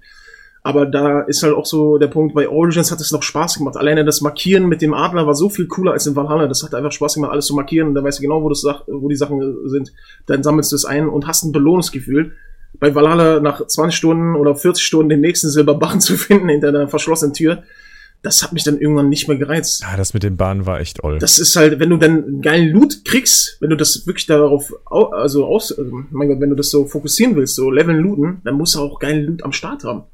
Aber da ist halt auch so der Punkt, bei Origins hat es noch Spaß gemacht. Alleine das Markieren mit dem Adler war so viel cooler als in Valhalla. Das hat einfach Spaß gemacht, alles zu markieren. Und da weißt du genau, wo die Sachen sind. Dann sammelst du es ein und hast ein Belohnungsgefühl. Bei Valhalla nach 20 Stunden oder 40 Stunden den nächsten Silberbarren zu finden hinter einer verschlossenen Tür, das hat mich dann irgendwann nicht mehr gereizt. Ja, das mit den Bahnen war echt oll. Das ist halt, wenn du dann einen geilen Loot kriegst, wenn du das wirklich darauf, mein Gott, wenn du das so fokussieren willst, so leveln, looten, dann musst du auch geilen Loot am Start haben.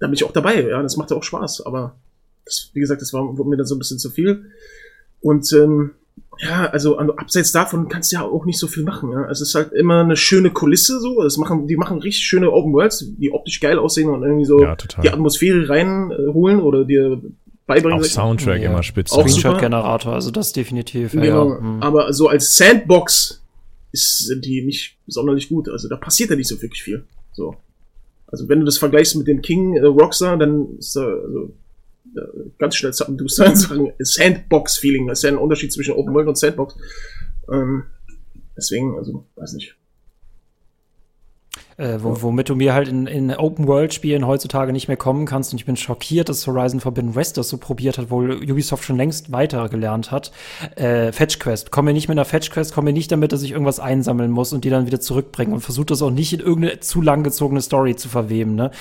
Da bin ich auch dabei, ja, das macht ja auch Spaß, aber das, wie gesagt, das wurde mir dann so ein bisschen zu viel. Und ja, also abseits davon kannst du ja auch nicht so viel machen, ja. Es ist halt immer eine schöne Kulisse so, die machen richtig schöne Open Worlds, die optisch geil aussehen und irgendwie so, ja, die Atmosphäre reinholen oder dir beibringen. Auch Soundtrack immer spitze. Auch Screenshot-Generator, also das definitiv. Genau, ja. Aber so als Sandbox sind die nicht sonderlich gut. Also da passiert ja nicht so wirklich viel. So. Also wenn du das vergleichst mit dem King Rockstar, dann ist da also, ganz schnell du sagen Sandbox-Feeling. Das ist ja ein Unterschied zwischen Open World und Sandbox. Deswegen, also, weiß nicht. Womit du mir halt in Open-World-Spielen heutzutage nicht mehr kommen kannst. Und ich bin schockiert, dass Horizon Forbidden West das so probiert hat, obwohl Ubisoft schon längst weitergelernt hat. Fetch-Quest. Komm mir nicht mit einer Fetch-Quest, komm mir nicht damit, dass ich irgendwas einsammeln muss und die dann wieder zurückbringen. Und versuch das auch nicht in irgendeine zu lang gezogene Story zu verweben, ne?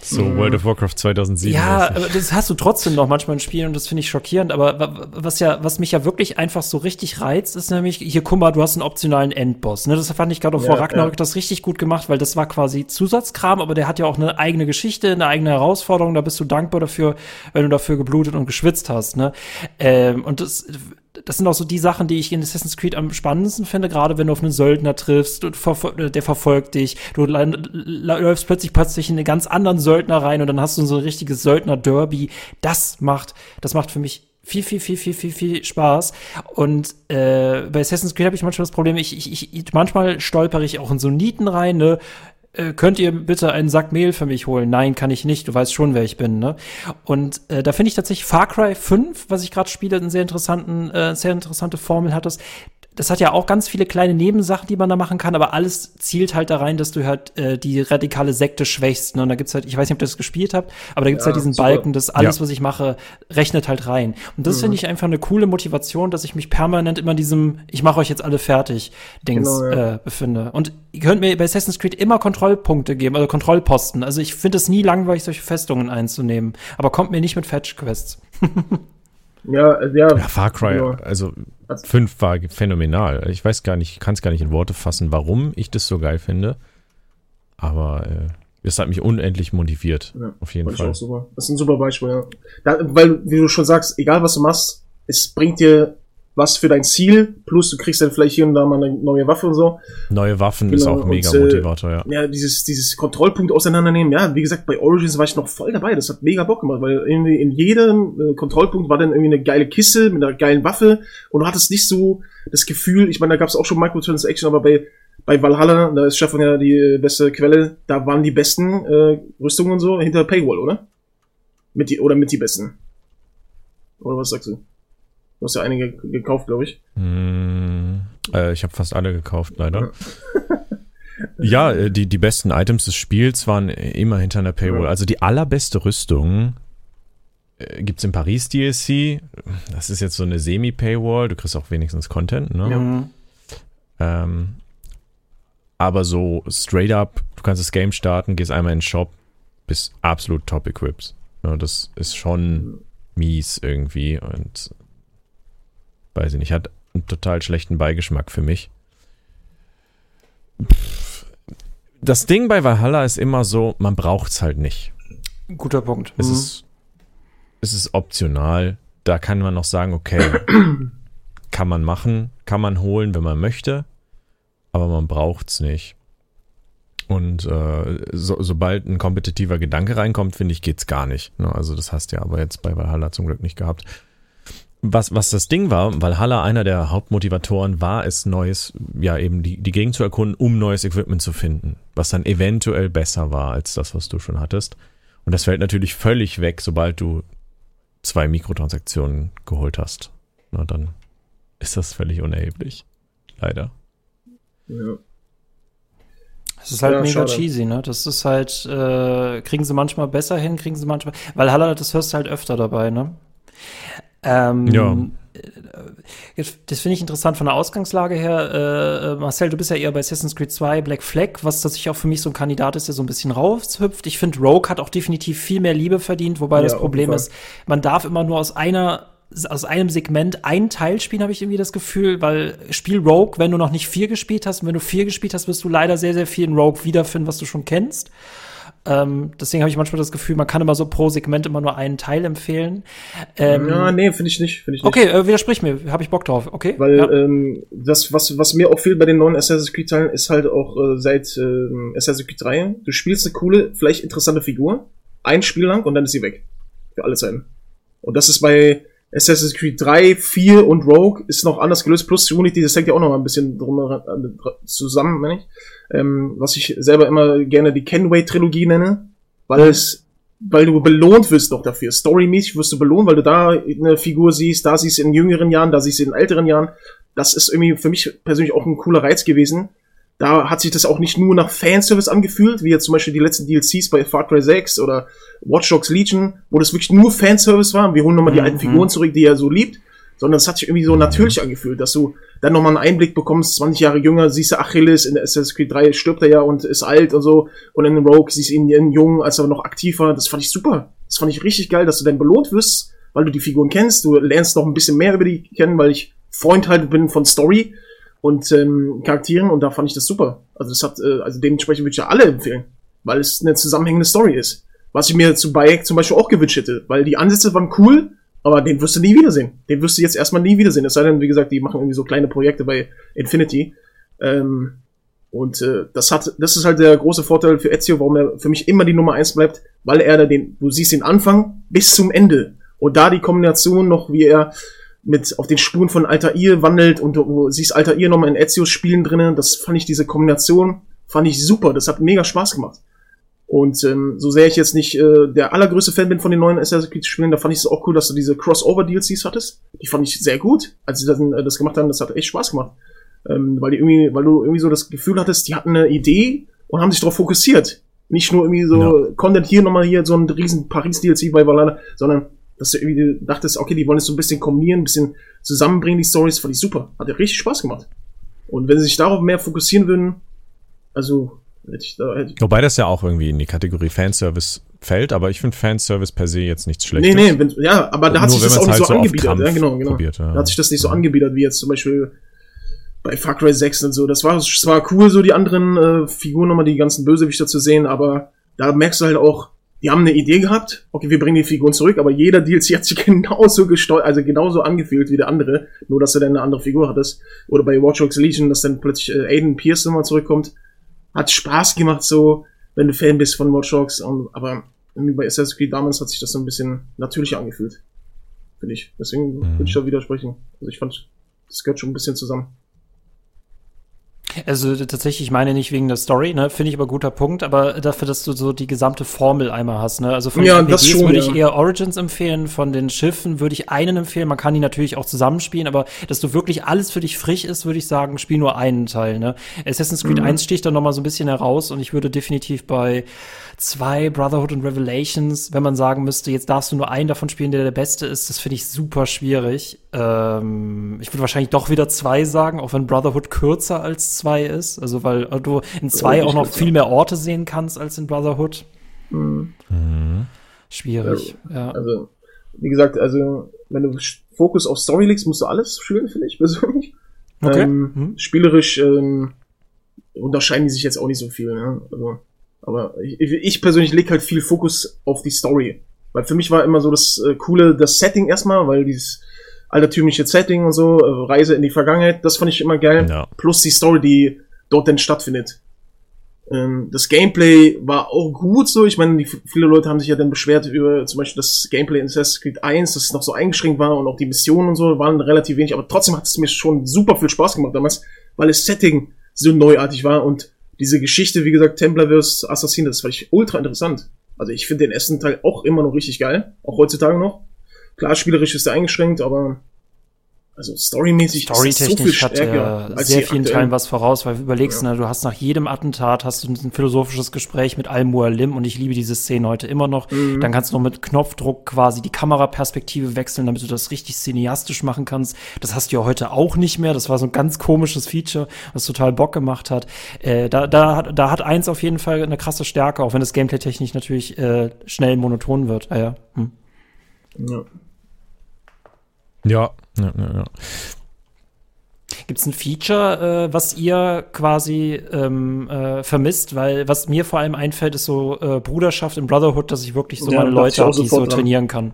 So World of Warcraft 2007. Ja, das hast du trotzdem noch manchmal in Spielen und das finde ich schockierend. Aber was mich ja wirklich einfach so richtig reizt, ist nämlich, hier, guck mal, du hast einen optionalen Endboss, ne? Das fand ich gerade auch vor Ragnarök das richtig gut gemacht, weil das war quasi Zusatzkram, aber der hat ja auch eine eigene Geschichte, eine eigene Herausforderung. Da bist du dankbar dafür, wenn du dafür geblutet und geschwitzt hast, ne? Und das das sind auch so die Sachen, die ich in Assassin's Creed am spannendsten finde, gerade wenn du auf einen Söldner triffst, der verfolgt dich, du läufst plötzlich in einen ganz anderen Söldner rein und dann hast du so ein richtiges Söldner-Derby. Das macht für mich viel Spaß. Und bei Assassin's Creed habe ich manchmal das Problem, manchmal stolper ich auch in so Nieten rein, ne? Könnt ihr bitte einen Sack Mehl für mich holen? Nein, kann ich nicht. Du weißt schon, wer ich bin, ne? Und da finde ich tatsächlich Far Cry 5, was ich gerade spiele, eine sehr interessante Formel hat das. Das hat ja auch ganz viele kleine Nebensachen, die man da machen kann, aber alles zielt halt da rein, dass du halt die radikale Sekte schwächst. Ne? Und da gibt's halt, ich weiß nicht, ob ihr das gespielt habt, aber da gibt's halt diesen super Balken, dass alles, was ich mache, rechnet halt rein. Und das finde ich einfach eine coole Motivation, dass ich mich permanent immer in diesem "Ich mache euch jetzt alle fertig" Dings befinde. Und ihr könnt mir bei Assassin's Creed immer Kontrollpunkte geben, also Kontrollposten. Also ich finde es nie langweilig, solche Festungen einzunehmen. Aber kommt mir nicht mit Fetch-Quests. Ja, Far Cry, also 5 war phänomenal. Ich weiß gar nicht, kann es gar nicht in Worte fassen, warum ich das so geil finde. Aber es hat mich unendlich motiviert, auf jeden Fall. Auch super. Das ist ein super Beispiel, ja. Weil, wie du schon sagst, egal was du machst, es bringt dir was für dein Ziel, plus du kriegst dann vielleicht hier und da mal eine neue Waffe und so. Neue Waffen ist auch ein mega Motivator, ja. Ja, dieses Kontrollpunkt auseinandernehmen, ja, wie gesagt, bei Origins war ich noch voll dabei, das hat mega Bock gemacht, weil irgendwie in jedem Kontrollpunkt war dann irgendwie eine geile Kiste mit einer geilen Waffe und du hattest nicht so das Gefühl, ich meine, da gab's auch schon Microtransaction, aber bei Valhalla, da ist Stefan ja die beste Quelle, da waren die besten Rüstungen und so hinter Paywall, oder? Mit die besten. Oder was sagst du? Du hast ja einige gekauft, glaube ich. Ich habe fast alle gekauft, leider. Ja, die besten Items des Spiels waren immer hinter einer Paywall. Ja. Also die allerbeste Rüstung gibt's im Paris DLC. Das ist jetzt so eine Semi-Paywall. Du kriegst auch wenigstens Content, ne? Ja. Aber so straight up, du kannst das Game starten, gehst einmal in den Shop, bist absolut top equipped. Ja, das ist schon mies irgendwie und weiß ich nicht, hat einen total schlechten Beigeschmack für mich. Das Ding bei Valhalla ist immer so, man braucht's halt nicht. Guter Punkt. Es ist optional. Da kann man noch sagen, okay, kann man machen, kann man holen, wenn man möchte, aber man braucht's nicht. Und sobald ein kompetitiver Gedanke reinkommt, finde ich, geht's gar nicht. Also das hast du ja aber jetzt bei Valhalla zum Glück nicht gehabt. Was das Ding war, Valhalla einer der Hauptmotivatoren war es, Neues, ja eben die Gegend zu erkunden, um neues Equipment zu finden, was dann eventuell besser war als das, was du schon hattest. Und das fällt natürlich völlig weg, sobald du 2 Mikrotransaktionen geholt hast. Na, dann ist das völlig unerheblich. Leider. Ja. Das ist halt mega schade. Cheesy, ne? Das ist halt, kriegen sie manchmal besser hin, Valhalla, das hörst du halt öfter dabei, ne? Ja. Das finde ich interessant von der Ausgangslage her. Marcel, du bist ja eher bei Assassin's Creed 2 Black Flag, was tatsächlich auch für mich so ein Kandidat ist, der so ein bisschen raushüpft. Ich finde, Rogue hat auch definitiv viel mehr Liebe verdient, wobei das Problem ist, man darf immer nur aus einem Segment einen Teil spielen, habe ich irgendwie das Gefühl, weil Spiel Rogue, wenn du noch nicht 4 gespielt hast, und wenn du 4 gespielt hast, wirst du leider sehr, sehr viel in Rogue wiederfinden, was du schon kennst. Deswegen habe ich manchmal das Gefühl, man kann immer so pro Segment immer nur einen Teil empfehlen. Finde ich nicht. Okay, widersprich mir, habe ich Bock drauf, okay? Weil das, was mir auch fehlt bei den neuen Assassin's Creed Teilen, ist halt auch seit Assassin's Creed 3, du spielst eine coole, vielleicht interessante Figur, ein Spiel lang und dann ist sie weg. Für alle Zeiten. Und das ist bei Assassin's Creed 3, 4 und Rogue ist noch anders gelöst, plus Unity, das hängt ja auch noch mal ein bisschen drum zusammen, meine ich. Was ich selber immer gerne die Kenway-Trilogie nenne, weil du belohnt wirst noch dafür. Storymäßig wirst du belohnt, weil du da eine Figur siehst, da siehst du in jüngeren Jahren, da siehst du in älteren Jahren. Das ist irgendwie für mich persönlich auch ein cooler Reiz gewesen. Da hat sich das auch nicht nur nach Fanservice angefühlt, wie jetzt zum Beispiel die letzten DLCs bei Far Cry 6 oder Watch Dogs Legion, wo das wirklich nur Fanservice war. Wir holen nochmal die alten Figuren zurück, die er so liebt. Sondern es hat sich irgendwie so natürlich angefühlt, dass du dann nochmal einen Einblick bekommst, 20 Jahre jünger, siehst du Achilles, in Assassin's Creed 3 stirbt er ja und ist alt und so. Und in Rogue siehst du ihn jung, als er noch aktiv war. Das fand ich super. Das fand ich richtig geil, dass du dann belohnt wirst, weil du die Figuren kennst. Du lernst noch ein bisschen mehr über die kennen, weil ich Freund halt bin von Story und Charakteren, und da fand ich das super. Also das hat, also dementsprechend würde ich ja alle empfehlen, weil es eine zusammenhängende Story ist. Was ich mir zu Bayek zum Beispiel auch gewünscht hätte, weil die Ansätze waren cool, Aber den wirst du nie wiedersehen. Den wirst du jetzt erstmal nie wiedersehen. Es sei denn, wie gesagt, die machen irgendwie so kleine Projekte bei Infinity. Das ist halt der große Vorteil für Ezio, warum er für mich immer die Nummer 1 bleibt, weil er da du siehst den Anfang bis zum Ende. Und da die Kombination noch, wie er mit auf den Spuren von Altaïr wandelt und du siehst Altaïr nochmal in Ezios Spielen drinnen, diese Kombination fand ich super, das hat mega Spaß gemacht. Und so sehr ich jetzt nicht der allergrößte Fan bin von den neuen Assassin's Creed Spielen, da fand ich es auch cool, dass du diese Crossover-DLCs hattest. Die fand ich sehr gut, als sie das gemacht haben, das hat echt Spaß gemacht. Weil du irgendwie so das Gefühl hattest, die hatten eine Idee und haben sich darauf fokussiert. Nicht nur irgendwie so Content hier, so ein riesen Paris-DLC bei Valhalla, sondern dass du irgendwie dachtest, okay, die wollen es so ein bisschen kombinieren, ein bisschen zusammenbringen, die Stories, fand ich super. Hat ja richtig Spaß gemacht. Und wenn sie sich darauf mehr fokussieren würden, also hätte ich. Wobei das ja auch irgendwie in die Kategorie Fanservice fällt, aber ich finde Fanservice per se jetzt nichts Schlechtes. Aber da hat sich das auch nicht so angebietet. Ja, genau. Probiert, ja. Da hat sich das nicht so angebietet, wie jetzt zum Beispiel bei Far Cry 6 und so. Das war zwar cool, so die anderen Figuren nochmal, die ganzen Bösewichter zu sehen, aber da merkst du halt auch, die haben eine Idee gehabt, okay, wir bringen die Figuren zurück, aber jeder DLC hat sich genauso gesteuert, also genauso angefühlt wie der andere, nur dass du dann eine andere Figur hattest. Oder bei Watch Dogs Legion, dass dann plötzlich Aiden Pierce nochmal zurückkommt. Hat Spaß gemacht, so, wenn du Fan bist von Watch Dogs, aber irgendwie bei Assassin's Creed damals hat sich das so ein bisschen natürlicher angefühlt. Finde ich. Deswegen würde ich da widersprechen. Also ich fand, das gehört schon ein bisschen zusammen. Also tatsächlich, ich meine nicht wegen der Story, ne, finde ich aber guter Punkt, aber dafür, dass du so die gesamte Formel einmal hast, ne, also von den RPGs würde ich eher Origins empfehlen, von den Schiffen würde ich einen empfehlen, man kann die natürlich auch zusammenspielen, aber dass du wirklich alles für dich frisch ist, würde ich sagen, spiel nur einen Teil, ne. Assassin's Creed 1 sticht dann nochmal so ein bisschen heraus und ich würde definitiv bei 2, Brotherhood und Revelations, wenn man sagen müsste, jetzt darfst du nur einen davon spielen, der beste ist, das finde ich super schwierig. Ich würde wahrscheinlich doch wieder 2 sagen, auch wenn Brotherhood kürzer als 2 ist, also weil du in 2 auch noch viel mehr Orte sehen kannst als in Brotherhood. Schwierig, ja. Also, wie gesagt, also wenn du Fokus auf Story legst, musst du alles spielen, finde ich persönlich. Okay. Spielerisch unterscheiden die sich jetzt auch nicht so viel, ne? Also, aber ich persönlich lege halt viel Fokus auf die Story, weil für mich war immer so das Coole, das Setting erstmal, weil dieses altertümliche Setting und so, Reise in die Vergangenheit, das fand ich immer geil, plus die Story, die dort dann stattfindet. Das Gameplay war auch gut so, ich meine, viele Leute haben sich ja dann beschwert über zum Beispiel das Gameplay in Assassin's Creed 1, dass es noch so eingeschränkt war und auch die Missionen und so waren relativ wenig, aber trotzdem hat es mir schon super viel Spaß gemacht damals, weil das Setting so neuartig war und diese Geschichte, wie gesagt, Templar vs. Assassinen, das fand ich ultra interessant. Also ich finde den ersten Teil auch immer noch richtig geil, auch heutzutage noch. Klar, spielerisch ist er eingeschränkt, aber also storymäßig ist es so viel stärker. Hat sehr vielen Teilen was voraus, weil du überlegst, ne, du hast nach jedem Attentat hast du ein philosophisches Gespräch mit Al-Muallim und ich liebe diese Szene heute immer noch. Dann kannst du noch mit Knopfdruck quasi die Kameraperspektive wechseln, damit du das richtig cineastisch machen kannst. Das hast du ja heute auch nicht mehr. Das war so ein ganz komisches Feature, was total Bock gemacht hat. Da hat 1 auf jeden Fall eine krasse Stärke, auch wenn das Gameplay technisch natürlich schnell monoton wird. Ja. Gibt's ein Feature, was ihr quasi vermisst? Weil was mir vor allem einfällt, ist so Bruderschaft in Brotherhood, dass ich wirklich so meine Leute habe, die ich so trainieren kann.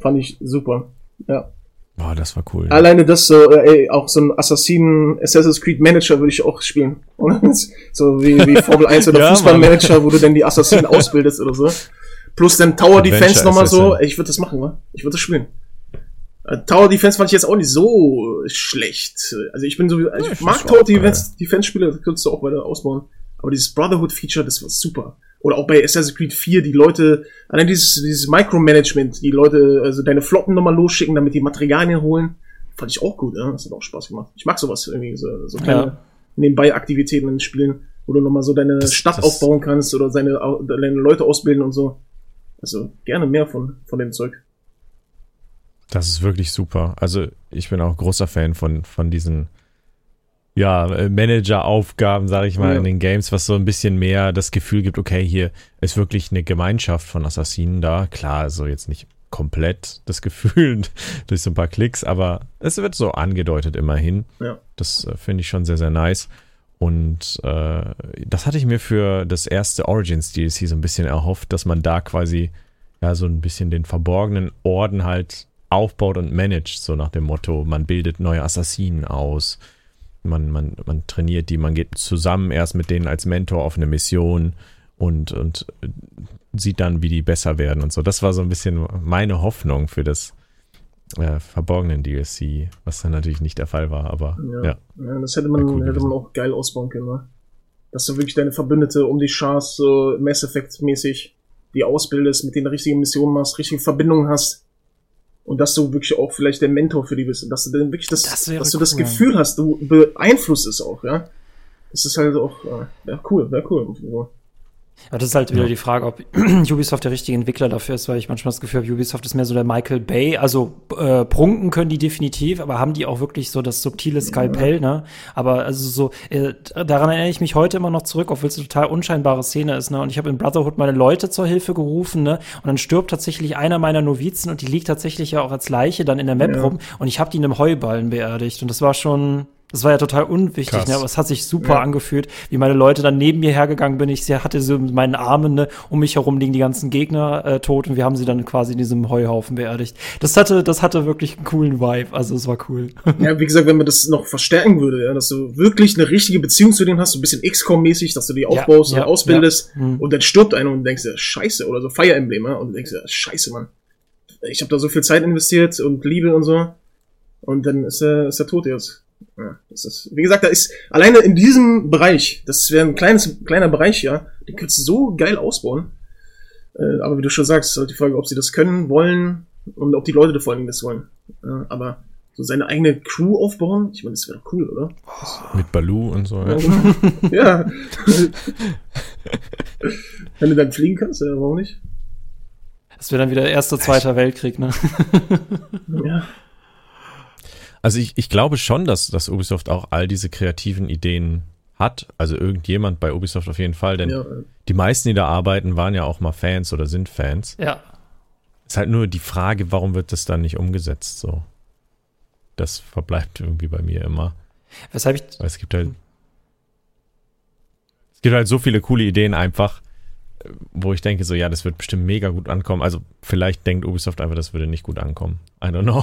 Fand ich super, ja. Boah, das war cool. Alleine das, so, auch so ein Assassin's Creed Manager würde ich auch spielen. So wie Formel 1 oder Fußballmanager, wo du dann die Assassinen ausbildest oder so. Plus dann Tower Defense nochmal so. Ich würde das machen, ne? Ich würde das spielen. Tower Defense fand ich jetzt auch nicht so schlecht. Also ich bin so, ich mag Tower Defense-Spiele, das könntest du auch weiter ausbauen. Aber dieses Brotherhood-Feature, das war super. Oder auch bei Assassin's Creed 4, die Leute, allein dieses Micromanagement, die Leute, also deine Flotten nochmal losschicken, damit die Materialien holen, fand ich auch gut, ne? Das hat auch Spaß gemacht. Ich mag sowas irgendwie, so kleine nebenbei Aktivitäten in Spielen, wo du nochmal so deine Stadt aufbauen kannst oder deine Leute ausbilden und so. Also gerne mehr von dem Zeug. Das ist wirklich super. Also ich bin auch großer Fan von diesen Manager-Aufgaben, sag ich mal, in den Games, was so ein bisschen mehr das Gefühl gibt, okay, hier ist wirklich eine Gemeinschaft von Assassinen da. Klar, also jetzt nicht komplett das Gefühl durch so ein paar Klicks, aber es wird so angedeutet immerhin. Ja. Das finde ich schon sehr, sehr nice. Und das hatte ich mir für das erste Origins DLC so ein bisschen erhofft, dass man da quasi so ein bisschen den verborgenen Orden halt aufbaut und managt, so nach dem Motto, man bildet neue Assassinen aus, man trainiert die, man geht zusammen erst mit denen als Mentor auf eine Mission und sieht dann, wie die besser werden und so. Das war so ein bisschen meine Hoffnung für das verborgenen DLC, was dann natürlich nicht der Fall war, aber ja, das hätte man auch geil ausbauen können, ne? Dass du wirklich deine Verbündete um die Chars so Mass Effect mäßig die ausbildest, mit denen richtige Missionen machst, richtige Verbindungen hast. Und dass du wirklich auch vielleicht der Mentor für die bist. Dass du dann wirklich das Gefühl hast, du beeinflusst es auch, ja. Das ist halt auch, ja, cool, wäre cool. Ja. Aber das ist halt wieder die Frage, ob Ubisoft der richtige Entwickler dafür ist, weil ich manchmal das Gefühl habe, Ubisoft ist mehr so der Michael Bay. Also prunken können die definitiv, aber haben die auch wirklich so das subtile Skalpell, ne? Aber also so, daran erinnere ich mich heute immer noch zurück, obwohl es eine total unscheinbare Szene ist, ne? Und ich habe in Brotherhood meine Leute zur Hilfe gerufen, ne? Und dann stirbt tatsächlich einer meiner Novizen und die liegt tatsächlich ja auch als Leiche dann in der Map rum und ich habe die in einem Heuballen beerdigt. Und das war schon... Das war ja total unwichtig, ne? Aber es hat sich super angefühlt, wie meine Leute dann neben mir hergegangen bin. Ich hatte so mit meinen Armen, ne? Um mich herum liegen die ganzen Gegner tot und wir haben sie dann quasi in diesem Heuhaufen beerdigt. Das hatte wirklich einen coolen Vibe, also es war cool. Ja, wie gesagt, wenn man das noch verstärken würde, ja, dass du wirklich eine richtige Beziehung zu denen hast, so ein bisschen XCOM-mäßig, dass du die aufbaust und ausbildest und dann stirbt einer und denkst, ja, scheiße, oder so Fire Emblem, ja? Und denkst, ja, scheiße, Mann. Ich habe da so viel Zeit investiert und Liebe und so und dann ist er tot jetzt. Ja, das ist, wie gesagt, da ist alleine in diesem Bereich, das wäre ein kleiner Bereich, ja, den könntest du so geil ausbauen. Aber wie du schon sagst, ist halt die Frage, ob sie das können, wollen und ob die Leute vor allem das wollen. Aber so seine eigene Crew aufbauen, ich meine, das wäre doch cool, oder? Mit Baloo und so. Ja. Wenn du dann fliegen kannst, warum nicht? Das wäre dann wieder erster, zweiter Weltkrieg, ne? Ja. Also ich glaube schon, dass Ubisoft auch all diese kreativen Ideen hat. Also irgendjemand bei Ubisoft auf jeden Fall. Denn die meisten, die da arbeiten, waren ja auch mal Fans oder sind Fans. Ja. Ist halt nur die Frage, warum wird das dann nicht umgesetzt? So, das verbleibt irgendwie bei mir immer. Weshalb ich... Weil es gibt halt so viele coole Ideen einfach, wo ich denke so, ja, das wird bestimmt mega gut ankommen. Also vielleicht denkt Ubisoft einfach, das würde nicht gut ankommen. I don't know.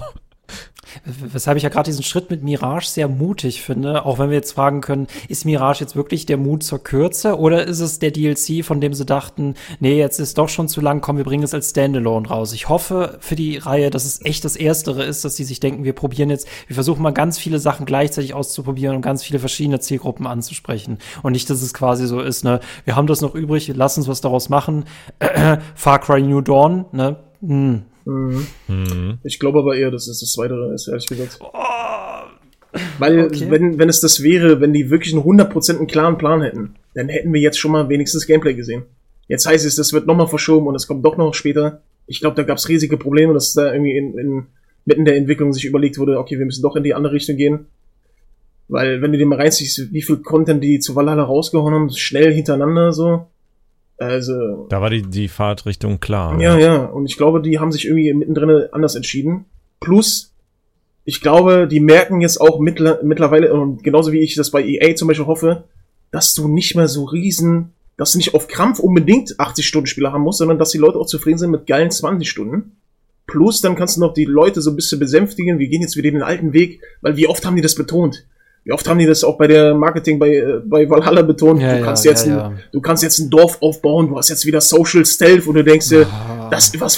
Weshalb ich ja gerade diesen Schritt mit Mirage sehr mutig finde, auch wenn wir jetzt fragen können, ist Mirage jetzt wirklich der Mut zur Kürze oder ist es der DLC, von dem sie dachten, nee, jetzt ist doch schon zu lang, komm, wir bringen es als Standalone raus. Ich hoffe für die Reihe, dass es echt das Erstere ist, dass die sich denken, wir versuchen mal ganz viele Sachen gleichzeitig auszuprobieren und ganz viele verschiedene Zielgruppen anzusprechen und nicht, dass es quasi so ist, ne, wir haben das noch übrig, lass uns was daraus machen. Far Cry New Dawn, ne, Ich glaube aber eher, dass es das Weitere ist, ehrlich gesagt. Oh, weil, okay. wenn es das wäre, wenn die wirklich einen 100% klaren Plan hätten, dann hätten wir jetzt schon mal wenigstens Gameplay gesehen. Jetzt heißt es, das wird nochmal verschoben und es kommt doch noch später. Ich glaube, da gab es riesige Probleme, dass da irgendwie mitten in der Entwicklung sich überlegt wurde, okay, wir müssen doch in die andere Richtung gehen. Weil, wenn du dir mal reinziehst, wie viel Content die zu Valhalla rausgehauen haben, schnell hintereinander so. Also, da war die Fahrtrichtung klar. Ja, oder? Ja. Und ich glaube, die haben sich irgendwie mittendrin anders entschieden. Plus, ich glaube, die merken jetzt auch mittlerweile, und genauso wie ich das bei EA zum Beispiel hoffe, dass du nicht auf Krampf unbedingt 80-Stunden-Spiele haben musst, sondern dass die Leute auch zufrieden sind mit geilen 20 Stunden. Plus, dann kannst du noch die Leute so ein bisschen besänftigen. Wir gehen jetzt wieder den alten Weg, weil wie oft haben die das betont? Wie oft haben die das auch bei der Marketing bei Valhalla betont? Ja, du kannst jetzt ein Dorf aufbauen, du hast jetzt wieder Social Stealth und du denkst dir,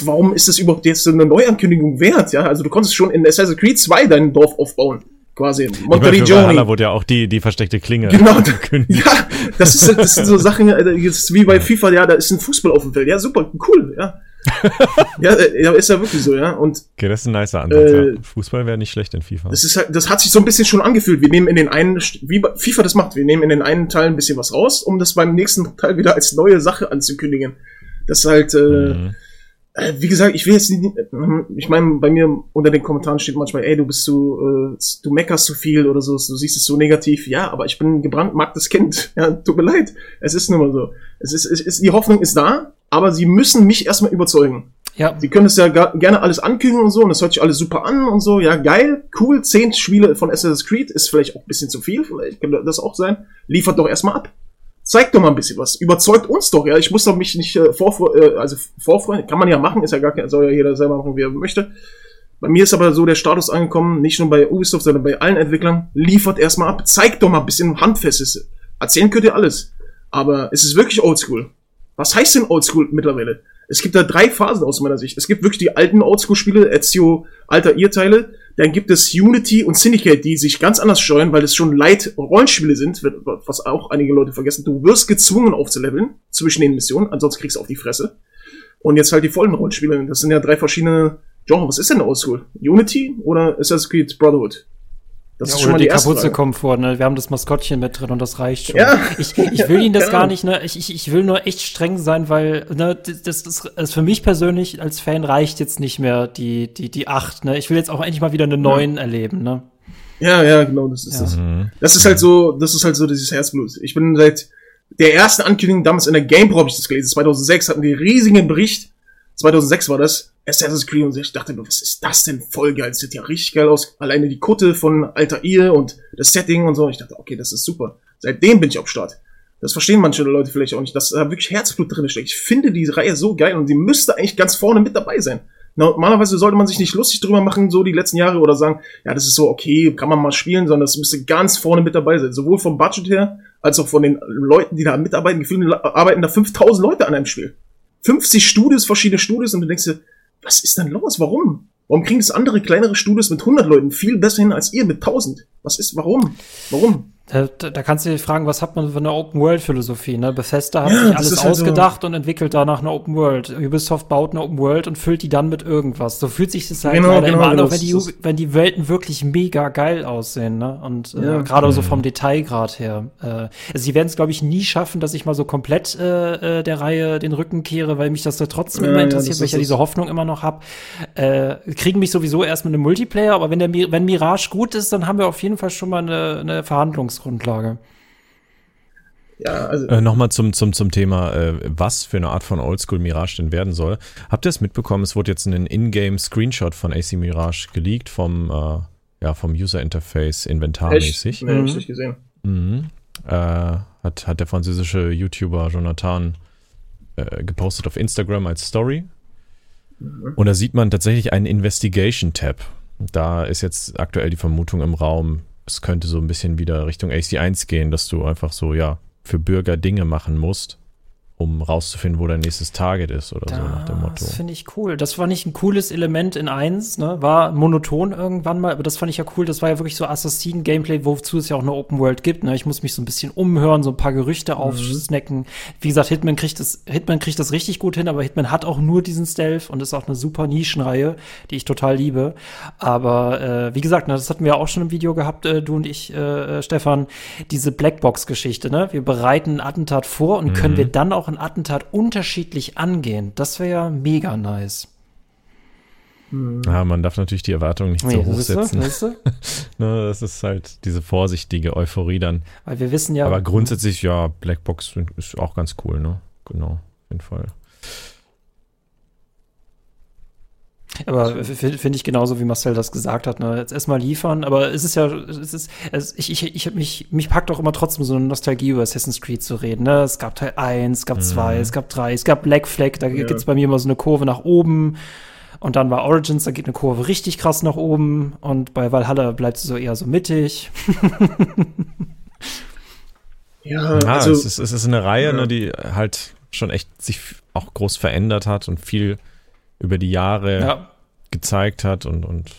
warum ist das überhaupt jetzt eine Neuankündigung wert? Ja, also du konntest schon in Assassin's Creed 2 dein Dorf aufbauen, quasi. Valhalla wurde ja auch die versteckte Klinge angekündigt. Genau, ja, das sind so Sachen, das ist wie bei FIFA, ja, da ist ein Fußball auf dem Feld, ja, super, cool, ja. Ja, ist ja wirklich so, ja. Und, okay, das ist ein nicer Ansatz. Ja. Fußball wäre nicht schlecht in FIFA. Das ist halt, das hat sich so ein bisschen schon angefühlt. Wir nehmen in den einen, wie FIFA das macht, wir nehmen in den einen Teil ein bisschen was raus, um das beim nächsten Teil wieder als neue Sache anzukündigen. Das ist halt, wie gesagt, ich will jetzt nicht, ich meine, bei mir unter den Kommentaren steht manchmal, ey, du meckerst zu viel oder so, du siehst es so negativ. Ja, aber ich bin ein gebrandmarktes Kind. Ja, tut mir leid. Es ist nun mal so. Die Hoffnung ist da. Aber sie müssen mich erstmal überzeugen. Ja. Sie können es ja gerne alles ankündigen und so, und das hört sich alles super an und so. Ja, geil, cool, 10 Spiele von Assassin's Creed ist vielleicht auch ein bisschen zu viel, vielleicht kann das auch sein. Liefert doch erstmal ab. Zeigt doch mal ein bisschen was. Überzeugt uns doch, ja. Ich muss doch mich nicht vorfreuen, kann man ja machen, ist ja gar kein, soll ja jeder selber machen, wie er möchte. Bei mir ist aber so der Status angekommen, nicht nur bei Ubisoft, sondern bei allen Entwicklern, liefert erstmal ab, zeigt doch mal ein bisschen Handfestes. Erzählen könnt ihr alles. Aber es ist wirklich Oldschool. Was heißt denn Oldschool mittlerweile? Es gibt da drei Phasen aus meiner Sicht. Es gibt wirklich die alten Oldschool-Spiele, Ezio, Altair-Teile. Dann gibt es Unity und Syndicate, die sich ganz anders steuern, weil es schon Light-Rollenspiele sind, was auch einige Leute vergessen. Du wirst gezwungen aufzuleveln zwischen den Missionen, ansonsten kriegst du auf die Fresse. Und jetzt halt die vollen Rollenspiele. Das sind ja drei verschiedene Genre. Was ist denn Oldschool? Unity oder Assassin's Creed Brotherhood? Das ist schon mal die Kapuze kommt vor, ne? Wir haben das Maskottchen mit drin und das reicht schon. Ja. Ich will Ihnen das gar nicht, ne? Ich will nur echt streng sein, weil, ne, das für mich persönlich als Fan reicht jetzt nicht mehr die 8, ne? Ich will jetzt auch endlich mal wieder eine 9 erleben, ne? Ja, genau, das ist das. Mhm. Das ist halt so dieses Herzblut. Ich bin seit der ersten Ankündigung damals in der GamePro, habe ich das gelesen, 2006 hatten die riesigen Bericht, 2006 war das, Assassin's Creed, und ich dachte mir, was ist das denn, voll geil, das sieht ja richtig geil aus, alleine die Kutte von Altair und das Setting und so, ich dachte, okay, das ist super, seitdem bin ich am Start. Das verstehen manche Leute vielleicht auch nicht, dass da wirklich Herzblut drin steckt. Ich finde die Reihe so geil und die müsste eigentlich ganz vorne mit dabei sein. Normalerweise sollte man sich nicht lustig drüber machen, so die letzten Jahre, oder sagen, ja, das ist so okay, kann man mal spielen, sondern das müsste ganz vorne mit dabei sein, sowohl vom Budget her, als auch von den Leuten, die da mitarbeiten. Gefühlt arbeiten da 5000 Leute an einem Spiel. 50 Studios, verschiedene Studios, und du denkst dir, was ist denn los? Warum? Warum kriegen das andere kleinere Studios mit 100 Leuten viel besser hin als ihr mit 1000? Was ist, warum? Da kannst du dich fragen, was hat man für eine Open-World-Philosophie, ne? Bethesda hat sich alles halt ausgedacht so und entwickelt danach eine Open-World. Ubisoft baut eine Open-World und füllt die dann mit irgendwas. So fühlt sich das halt leider immer an, auch wenn die Welten wirklich mega geil aussehen, ne? Und gerade so vom Detailgrad her. Also sie werden es, glaube ich, nie schaffen, dass ich mal so komplett der Reihe den Rücken kehre, weil mich das da trotzdem immer interessiert, weil ich ja diese Hoffnung immer noch habe. Kriegen mich sowieso erst mit einem Multiplayer, aber wenn Mirage gut ist, dann haben wir auf jeden Fall schon mal eine Verhandlungsgrundlage. Ja, also nochmal zum Thema, was für eine Art von Oldschool Mirage denn werden soll. Habt ihr es mitbekommen? Es wurde jetzt ein In-Game-Screenshot von AC Mirage geleakt vom User-Interface inventarmäßig. Nee, hab ich nicht gesehen. Mhm. Hat der französische YouTuber Jonathan gepostet auf Instagram als Story. Mhm. Und da sieht man tatsächlich einen Investigation-Tab. Da ist jetzt aktuell die Vermutung im Raum, es könnte so ein bisschen wieder Richtung AC1 gehen, dass du einfach so, für Bürger Dinge machen musst, um rauszufinden, wo dein nächstes Target ist oder so nach dem Motto. Das finde ich cool. Das fand ich ein cooles Element in 1, ne? War monoton irgendwann mal, aber das fand ich ja cool. Das war ja wirklich so Assassinen-Gameplay, wozu es ja auch eine Open World gibt, ne? Ich muss mich so ein bisschen umhören, so ein paar Gerüchte aufsnacken. Wie gesagt, Hitman kriegt das richtig gut hin, aber Hitman hat auch nur diesen Stealth und ist auch eine super Nischenreihe, die ich total liebe. Aber wie gesagt, ne, das hatten wir auch schon im Video gehabt, du und ich, Stefan, diese Blackbox-Geschichte, ne? Wir bereiten ein Attentat vor und können wir dann auch ein Attentat unterschiedlich angehen. Das wäre ja mega nice. Ja, man darf natürlich die Erwartungen nicht so hoch setzen. Das ist halt diese vorsichtige Euphorie dann. Weil wir wissen ja. Aber grundsätzlich, Blackbox ist auch ganz cool, ne? Genau, auf jeden Fall. Aber finde ich genauso, wie Marcel das gesagt hat, ne? Jetzt erstmal liefern, aber mich packt auch immer trotzdem so eine Nostalgie über Assassin's Creed zu reden, ne? Es gab Teil 1, es gab 2, es gab 3, es gab Black Flag, da gibt's bei mir immer so eine Kurve nach oben. Und dann war Origins, da geht eine Kurve richtig krass nach oben. Und bei Valhalla bleibst du so eher so mittig. Es ist eine Reihe, ne, die halt schon echt sich auch groß verändert hat und viel über die Jahre gezeigt hat und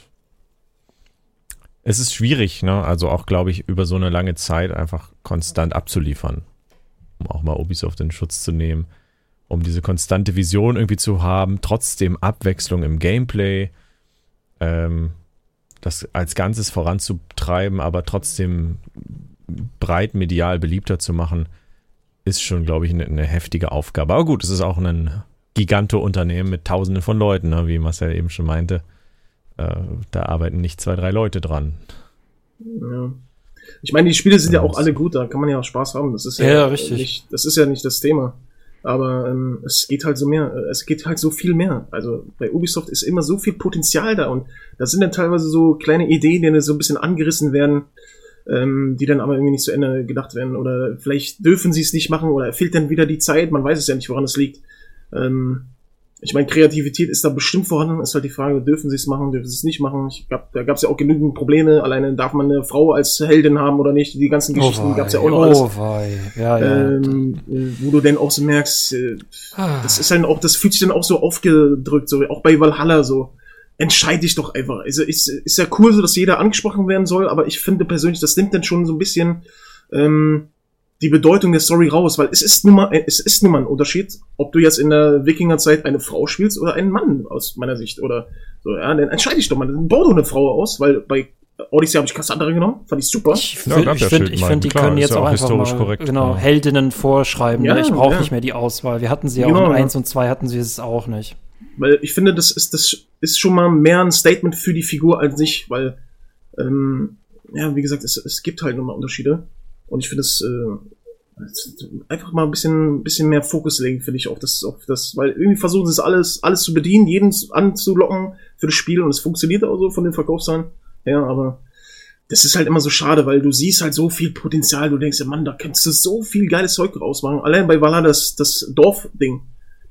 es ist schwierig, ne? Also auch, glaube ich, über so eine lange Zeit einfach konstant abzuliefern, um auch mal Ubisoft in Schutz zu nehmen, um diese konstante Vision irgendwie zu haben, trotzdem Abwechslung im Gameplay, das als Ganzes voranzutreiben, aber trotzdem breit medial beliebter zu machen, ist schon, glaube ich, eine heftige Aufgabe. Aber gut, es ist auch ein Giganto-Unternehmen mit Tausenden von Leuten, ne? Wie Marcel eben schon meinte. Da arbeiten nicht 2, 3 Leute dran. Ja. Ich meine, die Spiele sind ja auch alle gut, da kann man ja auch Spaß haben. Das ist richtig. Das ist ja nicht das Thema. Aber es geht halt so viel mehr. Also bei Ubisoft ist immer so viel Potenzial da und da sind dann teilweise so kleine Ideen, die dann so ein bisschen angerissen werden, die dann aber irgendwie nicht zu Ende gedacht werden. Oder vielleicht dürfen sie es nicht machen oder fehlt dann wieder die Zeit, man weiß es ja nicht, woran es liegt. Ich meine, Kreativität ist da bestimmt vorhanden, ist halt die Frage, dürfen sie es machen, dürfen sie es nicht machen. Ich glaub, da gab es ja auch genügend Probleme, alleine darf man eine Frau als Heldin haben oder nicht, die ganzen Geschichten gab es ja auch noch alles. Wo du dann auch so merkst, das ist dann auch, das fühlt sich dann auch so aufgedrückt, so auch bei Valhalla so. Entscheide dich doch einfach. Also ist ja cool so, dass jeder angesprochen werden soll, aber ich finde persönlich, das nimmt dann schon so ein bisschen die Bedeutung der Story raus, weil es ist nun mal ein Unterschied, ob du jetzt in der Wikingerzeit eine Frau spielst oder einen Mann, aus meiner Sicht, oder so, ja, dann entscheide ich doch mal, dann bau doch eine Frau aus, weil bei Odyssey habe ich Cassandra genommen, fand ich super. Ich finde, die können jetzt ja auch einfach mal korrekt, genau, Heldinnen vorschreiben, ja, ne? Ich brauche nicht mehr die Auswahl, wir hatten sie ja auch in 1 und 2 hatten sie es auch nicht. Weil ich finde, das ist schon mal mehr ein Statement für die Figur als nicht, weil, wie gesagt, es gibt halt nochmal Unterschiede. Und ich finde es einfach mal ein bisschen mehr Fokus legen, finde ich, auf das, weil irgendwie versuchen sie es alles zu bedienen, jeden anzulocken für das Spiel und es funktioniert auch so von den Verkaufszahlen. Ja, aber das ist halt immer so schade, weil du siehst halt so viel Potenzial, du denkst, ja Mann, da kannst du so viel geiles Zeug rausmachen. Allein bei Valhalla das Dorfding.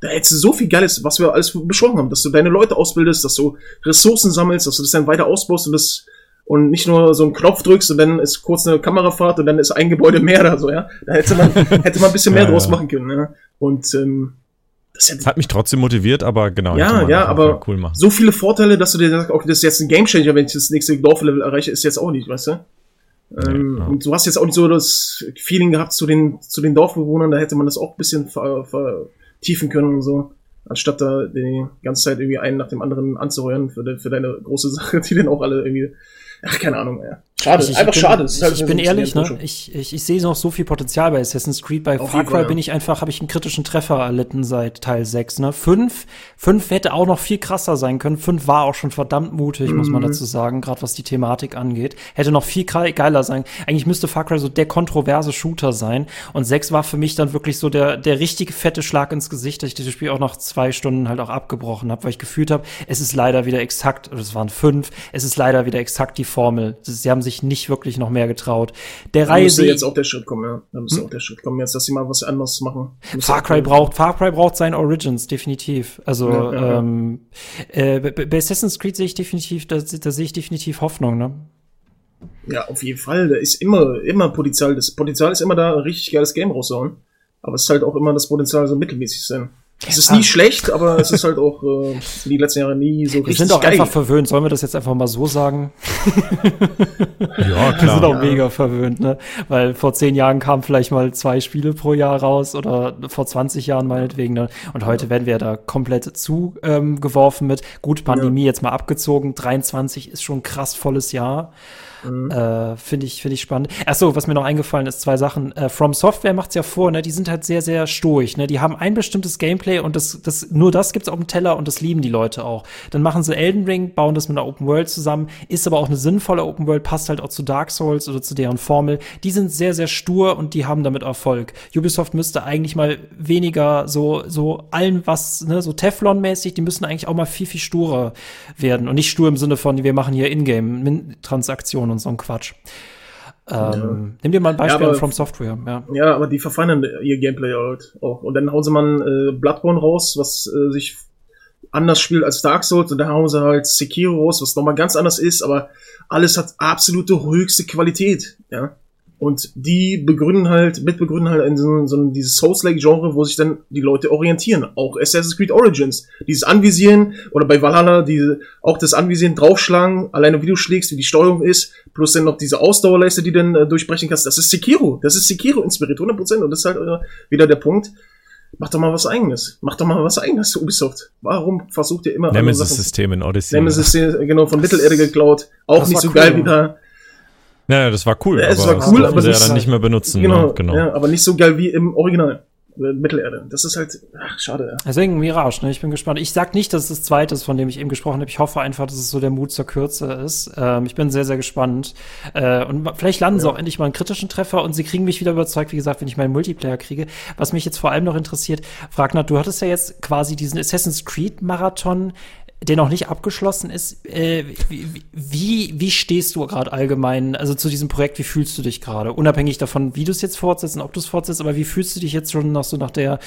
Da hättest du so viel Geiles, was wir alles besprochen haben, dass du deine Leute ausbildest, dass du Ressourcen sammelst, dass du das dann weiter ausbaust und nicht nur so einen Knopf drückst und dann ist kurz eine Kamerafahrt und dann ist ein Gebäude mehr oder so, ja. Da hätte man ein bisschen mehr draus machen können, ja. Und das hat mich trotzdem motiviert, aber genau. Ja, aber cool machen. So viele Vorteile, dass du dir sagst, okay, das ist jetzt ein Gamechanger, wenn ich das nächste Dorflevel erreiche, ist jetzt auch nicht, weißt du? Und du hast jetzt auch nicht so das Feeling gehabt zu den Dorfbewohnern, da hätte man das auch ein bisschen tiefen können und so, anstatt da die ganze Zeit irgendwie einen nach dem anderen anzuheuern für deine große Sache, die dann auch alle irgendwie, keine Ahnung, ja. Schade, schade. Ich bin ehrlich, ne? Ich sehe noch so viel Potenzial bei Assassin's Creed, bei Far Cry habe ich einen kritischen Treffer erlitten seit Teil 6, ne? 5 hätte auch noch viel krasser sein können. 5 war auch schon verdammt mutig, muss man dazu sagen, gerade was die Thematik angeht. Hätte noch viel geiler sein. Eigentlich müsste Far Cry so der kontroverse Shooter sein und 6 war für mich dann wirklich so der richtige fette Schlag ins Gesicht, dass ich dieses Spiel auch nach 2 Stunden halt auch abgebrochen habe, weil ich gefühlt habe, es ist leider wieder exakt die Formel. Sie haben sich nicht wirklich noch mehr getraut. Da müsste auch der Schritt kommen, jetzt, dass sie mal was anderes machen. Far Cry braucht sein Origins, definitiv. Also, bei Assassin's Creed sehe ich definitiv, da sehe ich definitiv Hoffnung, ne? Ja, auf jeden Fall. Da ist immer Potenzial. Das Potenzial ist immer da, ein richtig geiles Game rauszuhauen. Aber es ist halt auch immer das Potenzial, so mittelmäßig sein. Es ist nie schlecht, aber es ist halt auch die letzten Jahre nie so richtig. Wir sind auch geil. Einfach verwöhnt, sollen wir das jetzt einfach mal so sagen? Ja, klar. Wir sind auch mega verwöhnt, ne? Weil vor 10 Jahren kamen vielleicht mal 2 Spiele pro Jahr raus oder vor 20 Jahren meinetwegen, ne? Und heute werden wir da komplett zugeworfen mit, gut, Pandemie jetzt mal abgezogen, 23 ist schon ein krass volles Jahr. Finde ich spannend. Achso, was mir noch eingefallen ist, 2 Sachen. From Software macht's ja vor, ne? Die sind halt sehr, sehr stoisch, ne? Die haben ein bestimmtes Gameplay und nur das gibt's auf dem Teller und das lieben die Leute auch. Dann machen sie Elden Ring, bauen das mit einer Open World zusammen, ist aber auch eine sinnvolle Open World, passt halt auch zu Dark Souls oder zu deren Formel. Die sind sehr, sehr stur und die haben damit Erfolg. Ubisoft müsste eigentlich mal weniger so allem was, ne? So Teflon-mäßig, die müssen eigentlich auch mal viel, viel sturer werden und nicht stur im Sinne von, wir machen hier Ingame-Transaktionen und so ein Quatsch. Nimm dir mal ein Beispiel an From Software. Ja, aber die verfeinern ihr Gameplay halt auch. Und dann hauen sie mal Bloodborne raus, was sich anders spielt als Dark Souls. Und dann hauen sie halt Sekiro raus, was nochmal ganz anders ist. Aber alles hat absolute höchste Qualität. Ja? Und die mitbegründen halt in so dieses Souls-like-Genre, wo sich dann die Leute orientieren. Auch Assassin's Creed Origins. Dieses Anvisieren, oder bei Valhalla, auch das Anvisieren, draufschlagen, alleine wie du schlägst, wie die Steuerung ist, plus dann noch diese Ausdauerleiste, die du dann durchbrechen kannst. Das ist Sekiro inspiriert, 100%. Und das ist halt wieder der Punkt. Mach doch mal was Eigenes, Ubisoft. Warum versucht ihr immer... Nemesis-System in Odyssey. Nemesis-System, genau, von Mittelerde geklaut. Auch nicht so geil wie da... Naja, das war cool, aber sie ja dann nicht mehr benutzen. Genau. Ja, aber nicht so geil wie im Original Mittelerde. Das ist halt schade. Ja. Deswegen Mirage, ne? Ich bin gespannt. Ich sag nicht, dass es das zweite ist, von dem ich eben gesprochen habe. Ich hoffe einfach, dass es so der Mut zur Kürze ist. Ich bin sehr, sehr gespannt. Und vielleicht landen sie auch endlich mal einen kritischen Treffer und sie kriegen mich wieder überzeugt, wie gesagt, wenn ich meinen Multiplayer kriege. Was mich jetzt vor allem noch interessiert, Fragnat, du hattest ja jetzt quasi diesen Assassin's Creed Marathon der noch nicht abgeschlossen ist, wie stehst du gerade allgemein, also zu diesem Projekt, wie fühlst du dich gerade? Unabhängig davon, wie du es jetzt fortsetzt und ob du es fortsetzt, aber wie fühlst du dich jetzt schon noch so nach der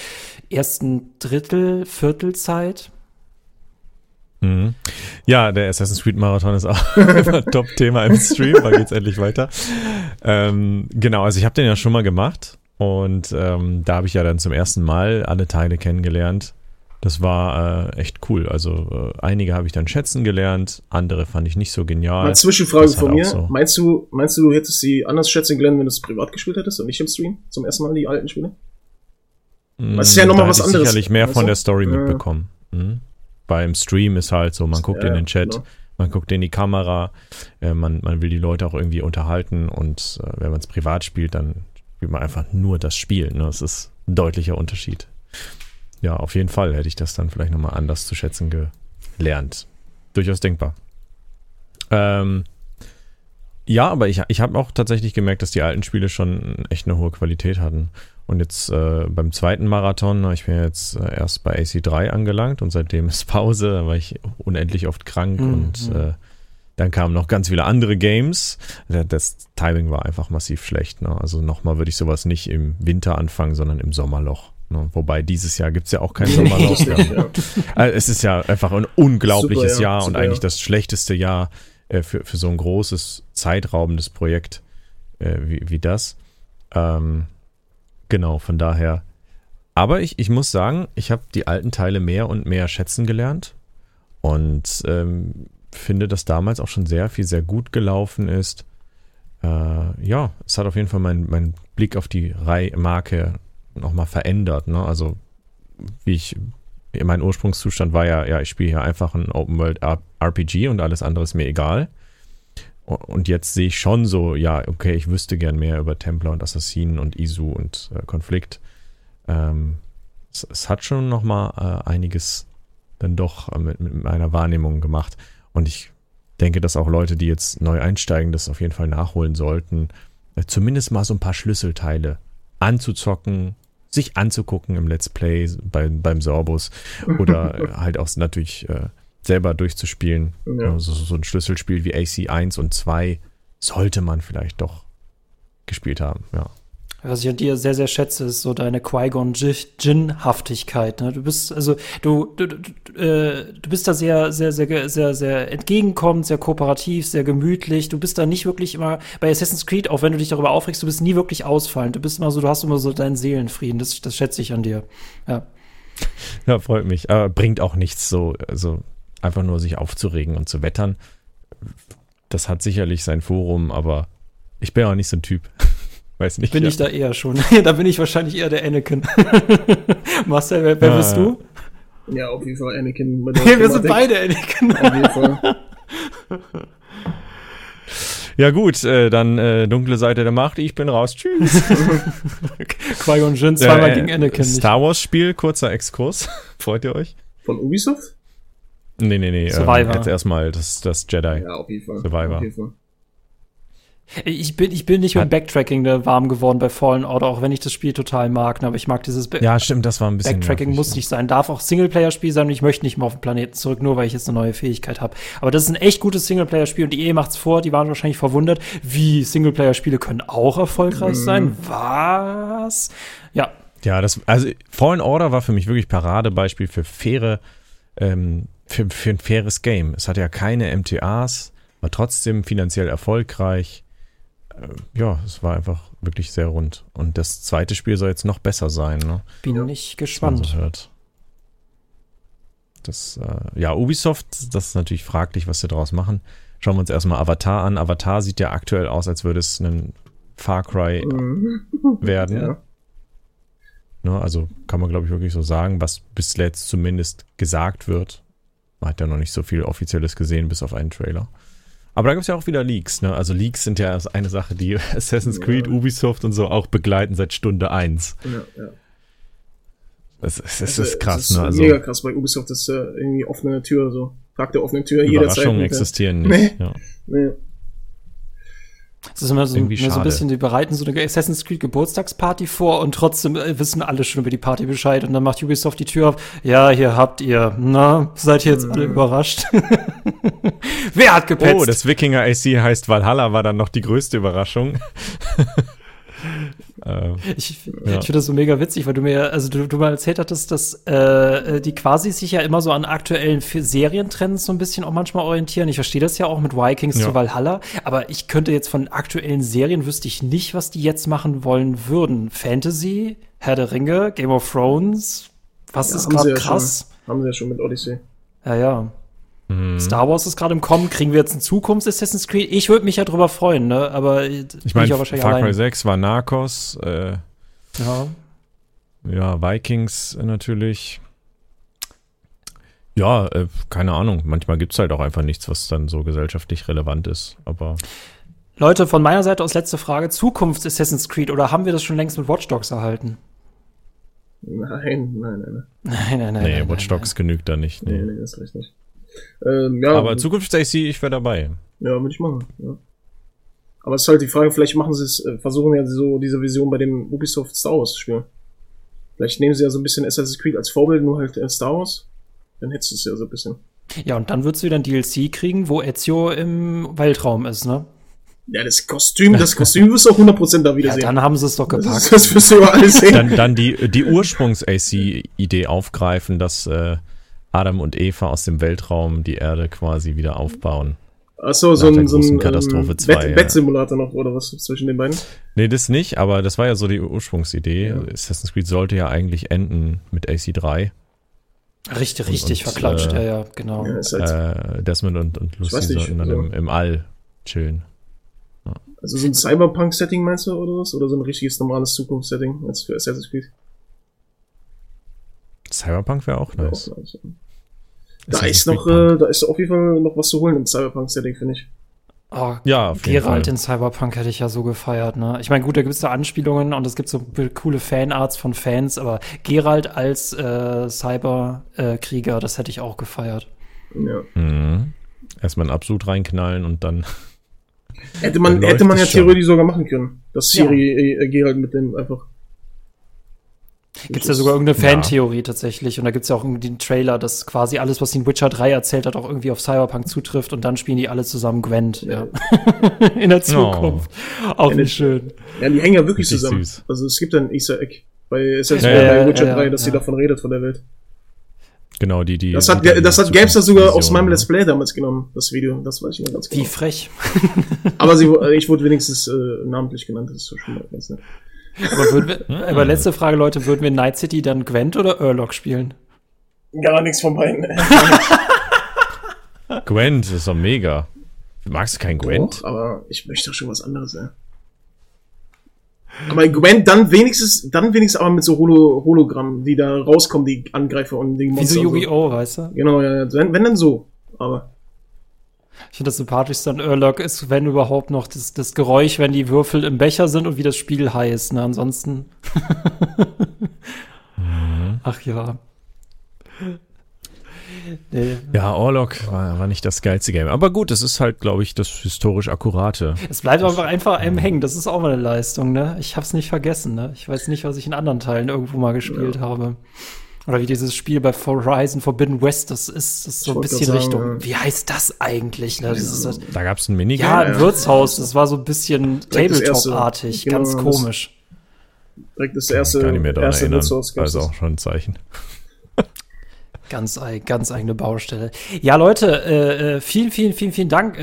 ersten Viertelzeit? Mhm. Ja, der Assassin's Creed Marathon ist auch ein Top-Thema im Stream, da geht's endlich weiter. Genau, also ich habe den ja schon mal gemacht und da habe ich ja dann zum ersten Mal alle Teile kennengelernt. Das war echt cool. Also einige habe ich dann schätzen gelernt, andere fand ich nicht so genial. Mal Zwischenfrage von mir. So. Meinst du, du hättest sie anders schätzen gelernt, wenn du es privat gespielt hättest und nicht im Stream? Zum ersten Mal die alten Spiele? Das ist ja nochmal was anderes. Ich sicherlich mehr von der Story mitbekommen. Mhm. Beim Stream ist halt so, man guckt in den Chat, genau. Man guckt in die Kamera, man will die Leute auch irgendwie unterhalten und wenn man es privat spielt, dann spielt man einfach nur das Spiel. Ne? Das ist ein deutlicher Unterschied. Ja, auf jeden Fall hätte ich das dann vielleicht nochmal anders zu schätzen gelernt. Durchaus denkbar. Ja, aber ich habe auch tatsächlich gemerkt, dass die alten Spiele schon echt eine hohe Qualität hatten. Und jetzt beim zweiten Marathon, ich bin jetzt erst bei AC3 angelangt und seitdem ist Pause, da war ich unendlich oft krank und dann kamen noch ganz viele andere Games. Das Timing war einfach massiv schlecht. Ne? Also nochmal würde ich sowas nicht im Winter anfangen, sondern im Sommerloch. Wobei dieses Jahr gibt es ja auch keinen Sommerloch. Ja. Also es ist ja einfach ein unglaubliches Jahr und eigentlich das schlechteste Jahr für so ein großes, zeitraubendes Projekt wie das. Genau, von daher. Aber ich muss sagen, ich habe die alten Teile mehr und mehr schätzen gelernt und finde, dass damals auch schon sehr viel, sehr gut gelaufen ist. Ja, es hat auf jeden Fall meinen Blick auf die Marke nochmal verändert, ne? Also mein Ursprungszustand war ja, ich spiele hier einfach ein Open-World-RPG und alles andere ist mir egal. Und jetzt sehe ich schon so, ja, okay, ich wüsste gern mehr über Templer und Assassinen und Isu und Konflikt. Es hat schon nochmal einiges dann doch mit meiner Wahrnehmung gemacht. Und ich denke, dass auch Leute, die jetzt neu einsteigen, das auf jeden Fall nachholen sollten. Zumindest mal so ein paar Schlüsselteile anzuzocken, sich anzugucken im Let's Play beim Sorbus oder halt auch natürlich selber durchzuspielen. Ja. Also so ein Schlüsselspiel wie AC 1 und 2 sollte man vielleicht doch gespielt haben, ja. Was ich an dir sehr, sehr schätze, ist so deine Qui-Gon-Jinn-Haftigkeit. Ne? Du bist, also, du bist da sehr, sehr, sehr, sehr, sehr entgegenkommend, sehr kooperativ, sehr gemütlich. Du bist da nicht wirklich immer, bei Assassin's Creed, auch wenn du dich darüber aufregst, du bist nie wirklich ausfallend. Du bist immer so, du hast immer so deinen Seelenfrieden. Das schätze ich an dir. Ja. Ja, freut mich. Aber bringt auch nichts so, also, einfach nur sich aufzuregen und zu wettern. Das hat sicherlich sein Forum, aber ich bin auch nicht so ein Typ. Weiß nicht, bin ich da eher schon. Da bin ich wahrscheinlich eher der Anakin. Marcel, wer bist du? Ja, auf jeden Fall Anakin. Wir sind beide Anakin. Auf jeden Fall. Ja gut, dann dunkle Seite der Macht. Ich bin raus. Tschüss. Qui-Gon Jinn zweimal gegen Anakin. Star Wars Spiel, kurzer Exkurs. Freut ihr euch? Von Ubisoft? Nee. Survivor. Jetzt erstmal das Jedi. Ja, auf jeden Fall. Survivor. Auf jeden Fall. Ich bin nicht mit Backtracking warm geworden bei Fallen Order, auch wenn ich das Spiel total mag. Aber ich mag dieses Ja, stimmt, das war ein bisschen Backtracking nervig, muss nicht sein. Darf auch Singleplayer-Spiel sein und ich möchte nicht mehr auf den Planeten zurück, nur weil ich jetzt eine neue Fähigkeit habe. Aber das ist ein echt gutes Singleplayer-Spiel und die EA macht's vor. Die waren wahrscheinlich verwundert, wie Singleplayer-Spiele können auch erfolgreich sein. Was? Ja. Ja, also Fallen Order war für mich wirklich Paradebeispiel für für ein faires Game. Es hat ja keine MTAs, war trotzdem finanziell erfolgreich. Ja, es war einfach wirklich sehr rund. Und das zweite Spiel soll jetzt noch besser sein. Ne? Bin ich gespannt. So hört. Ja, Ubisoft, das ist natürlich fraglich, was sie daraus machen. Schauen wir uns erstmal Avatar an. Avatar sieht ja aktuell aus, als würde es ein Far Cry werden. Ja. Ne, also kann man, glaube ich, wirklich so sagen, was bis jetzt zumindest gesagt wird. Man hat ja noch nicht so viel Offizielles gesehen, bis auf einen Trailer. Aber da gibt es ja auch wieder Leaks, ne? Also Leaks sind ja eine Sache, die Assassin's Creed, Ubisoft und so auch begleiten seit Stunde 1. Ja. Das ist krass, das ist, ne? Also mega krass, bei Ubisoft ist irgendwie offene Tür, so. Tag der offenen Tür jederzeit. Überraschungen existieren nicht. Nee. Ja. Nee. Das ist immer so, ein bisschen, die bereiten so eine Assassin's Creed Geburtstagsparty vor und trotzdem wissen alle schon über die Party Bescheid und dann macht Ubisoft die Tür auf. Ja, hier habt ihr, na, seid ihr jetzt alle überrascht? Wer hat gepetzt? Oh, das Wikinger-AC heißt Valhalla, war dann noch die größte Überraschung. Ich finde das so mega witzig, weil du mal erzählt hattest, dass die quasi sich ja immer so an aktuellen Serientrends so ein bisschen auch manchmal orientieren. Ich verstehe das ja auch mit Vikings zu Valhalla, aber ich könnte jetzt von aktuellen Serien wüsste ich nicht, was die jetzt machen wollen würden. Fantasy, Herr der Ringe, Game of Thrones, was ist gerade krass? Haben sie ja schon mit Odyssey. Ja. Star Wars ist gerade im Kommen. Kriegen wir jetzt in Zukunft Assassin's Creed? Ich würde mich ja drüber freuen, ne? Aber ich meine, Far Cry 6 war Narcos. Ja, Vikings natürlich. Ja, keine Ahnung. Manchmal gibt's halt auch einfach nichts, was dann so gesellschaftlich relevant ist. Aber Leute, von meiner Seite aus letzte Frage. Zukunft Assassin's Creed oder haben wir das schon längst mit Watch Dogs erhalten? Nein. Nein, Watch Dogs genügt da nicht. Nee, das ist richtig. Aber Zukunfts-AC, ich wäre dabei. Ja, würde ich machen. Ja. Aber es ist halt die Frage, vielleicht machen sie es, versuchen ja so diese Vision bei dem Ubisoft Star Wars Spiel. Vielleicht nehmen sie ja so ein bisschen Assassin's Creed als Vorbild, nur halt Star Wars. Dann hättest du es ja so ein bisschen. Ja, und dann würdest du wieder ein DLC kriegen, wo Ezio im Weltraum ist, ne? Ja, das Kostüm wirst du auch 100% da wieder sehen. Dann haben sie es doch gepackt. Das wirst du überall sehen. Dann die Ursprungs-AC-Idee aufgreifen, dass Adam und Eva aus dem Weltraum die Erde quasi wieder aufbauen. Achso, so ein Katastrophe 2, Bettsimulator noch, oder was zwischen den beiden? Nee, das nicht, aber das war ja so die Ursprungsidee. Ja. Assassin's Creed sollte ja eigentlich enden mit AC3. Richtig, und verklatscht, genau. Ja, ist halt Desmond und Lucy sollten dann im All chillen. Ja. Also so ein Cyberpunk-Setting meinst du, oder was? Oder so ein richtiges, normales Zukunftssetting als für Assassin's Creed? Cyberpunk wäre auch nice. Ja, auch nice. Da ist auf jeden Fall noch was zu holen im Cyberpunk-Setting, finde ich. Oh, ja, Geralt in Cyberpunk hätte ich ja so gefeiert, ne? Ich meine, gut, da gibt es da Anspielungen und es gibt so coole Fanarts von Fans, aber Geralt als Cyberkrieger, das hätte ich auch gefeiert. Ja. Mhm. Erstmal ein Absolut reinknallen und dann Hätte man ja theoretisch sogar machen können, dass Siri Geralt mit dem einfach. Gibt es ja sogar irgendeine Fantheorie tatsächlich. Und da gibt es ja auch irgendwie den Trailer, dass quasi alles, was den Witcher 3 erzählt hat, auch irgendwie auf Cyberpunk zutrifft. Und dann spielen die alle zusammen Gwent. Ja. In der Zukunft. No. Auch nicht schön. Ja, die hängen ja wirklich zusammen. Süß. Also es gibt ein Easter Egg bei Witcher 3, dass sie davon redet, von der Welt. Genau, das hat Gamester sogar aus meinem Let's Play damals genommen, das Video. Das weiß ich noch ganz genau. Wie frech. Aber ich wurde wenigstens namentlich genannt. Das ist so schön. Ganz nett. Aber letzte Frage, Leute, würden wir Night City dann Gwent oder Urlock spielen? Gar nichts von beiden. Gwent ist doch mega. Magst du keinen Gwent? Doch, aber ich möchte doch schon was anderes, ja. Aber Gwent dann wenigstens aber mit so Hologramm, die da rauskommen, die Angreifer und die Monster. Wie so Yu-Gi-Oh, weißt du? Genau, ja. Wenn dann so, aber ich finde das sympathischste an Urlock ist, wenn überhaupt noch das Geräusch, wenn die Würfel im Becher sind und wie das Spiel heißt. Ne? Ansonsten. Ach ja. Nee. Ja, Orlok war nicht das geilste Game. Aber gut, das ist halt, glaube ich, das historisch Akkurate. Es bleibt aber einfach einem hängen. Das ist auch mal eine Leistung, ne? Ich hab's nicht vergessen, ne? Ich weiß nicht, was ich in anderen Teilen irgendwo mal gespielt habe. Oder wie dieses Spiel bei Horizon Forbidden West, das ist so ein bisschen sagen, Richtung. Ja. Wie heißt das eigentlich? Ne? Da gab es ein Minigame. Ja, im Wirtshaus. Das war so ein bisschen Tabletop-artig. Genau, ganz komisch. Direkt das erste Wirtshaus. Also auch schon ein Zeichen. Ganz eigene Baustelle. Ja, Leute, vielen Dank.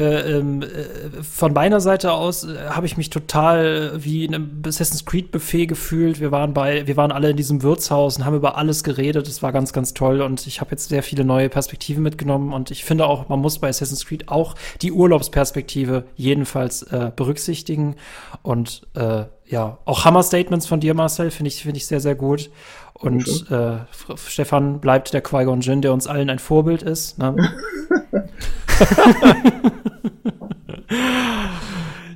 Von meiner Seite aus habe ich mich total wie in einem Assassin's Creed-Buffet gefühlt. Wir waren alle in diesem Wirtshaus und haben über alles geredet. Es war ganz, ganz toll und ich habe jetzt sehr viele neue Perspektiven mitgenommen und ich finde auch, man muss bei Assassin's Creed auch die Urlaubsperspektive jedenfalls berücksichtigen und auch Hammer-Statements von dir, Marcel, finde ich sehr, sehr gut. Und Stefan bleibt der Qui-Gon Jinn, der uns allen ein Vorbild ist. Ne?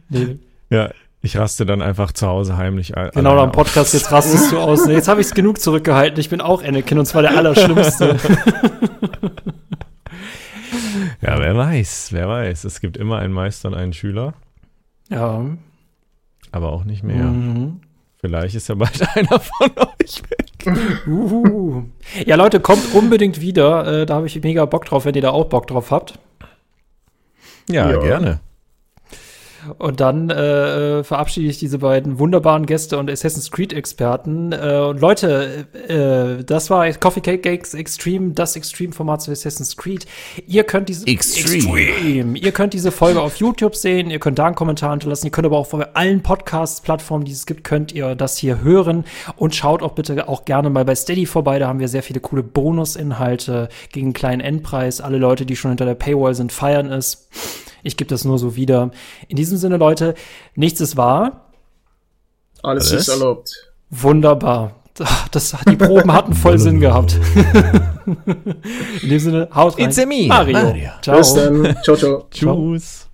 Nee. Ja, ich raste dann einfach zu Hause heimlich. Genau, am Podcast, jetzt rastest du aus. Jetzt habe ich es genug zurückgehalten. Ich bin auch Anakin und zwar der Allerschlimmste. Ja, wer weiß. Es gibt immer einen Meister und einen Schüler. Ja. Aber auch nicht mehr. Mhm. Vielleicht ist ja bald einer von euch weg. Ja, Leute, kommt unbedingt wieder. Da habe ich mega Bock drauf, wenn ihr da auch Bock drauf habt. Ja. Gerne. Und dann verabschiede ich diese beiden wunderbaren Gäste und Assassin's Creed-Experten. Und Leute, das war Coffee Cake Games Extreme, das Extreme-Format zu Assassin's Creed. Ihr könnt diese Folge auf YouTube sehen, ihr könnt da einen Kommentar hinterlassen, ihr könnt aber auch bei allen Podcast-Plattformen, die es gibt, könnt ihr das hier hören. Und schaut auch bitte auch gerne mal bei Steady vorbei, da haben wir sehr viele coole Bonusinhalte gegen einen kleinen Endpreis. Alle Leute, die schon hinter der Paywall sind, feiern es. Ich gebe das nur so wieder. In diesem Sinne, Leute, nichts ist wahr. Alles ist erlaubt. Wunderbar. Die Proben hatten voll Sinn gehabt. In dem Sinne, haut rein. It's a me, Mario. Ciao. Bis dann. Ciao, ciao. Tschüss.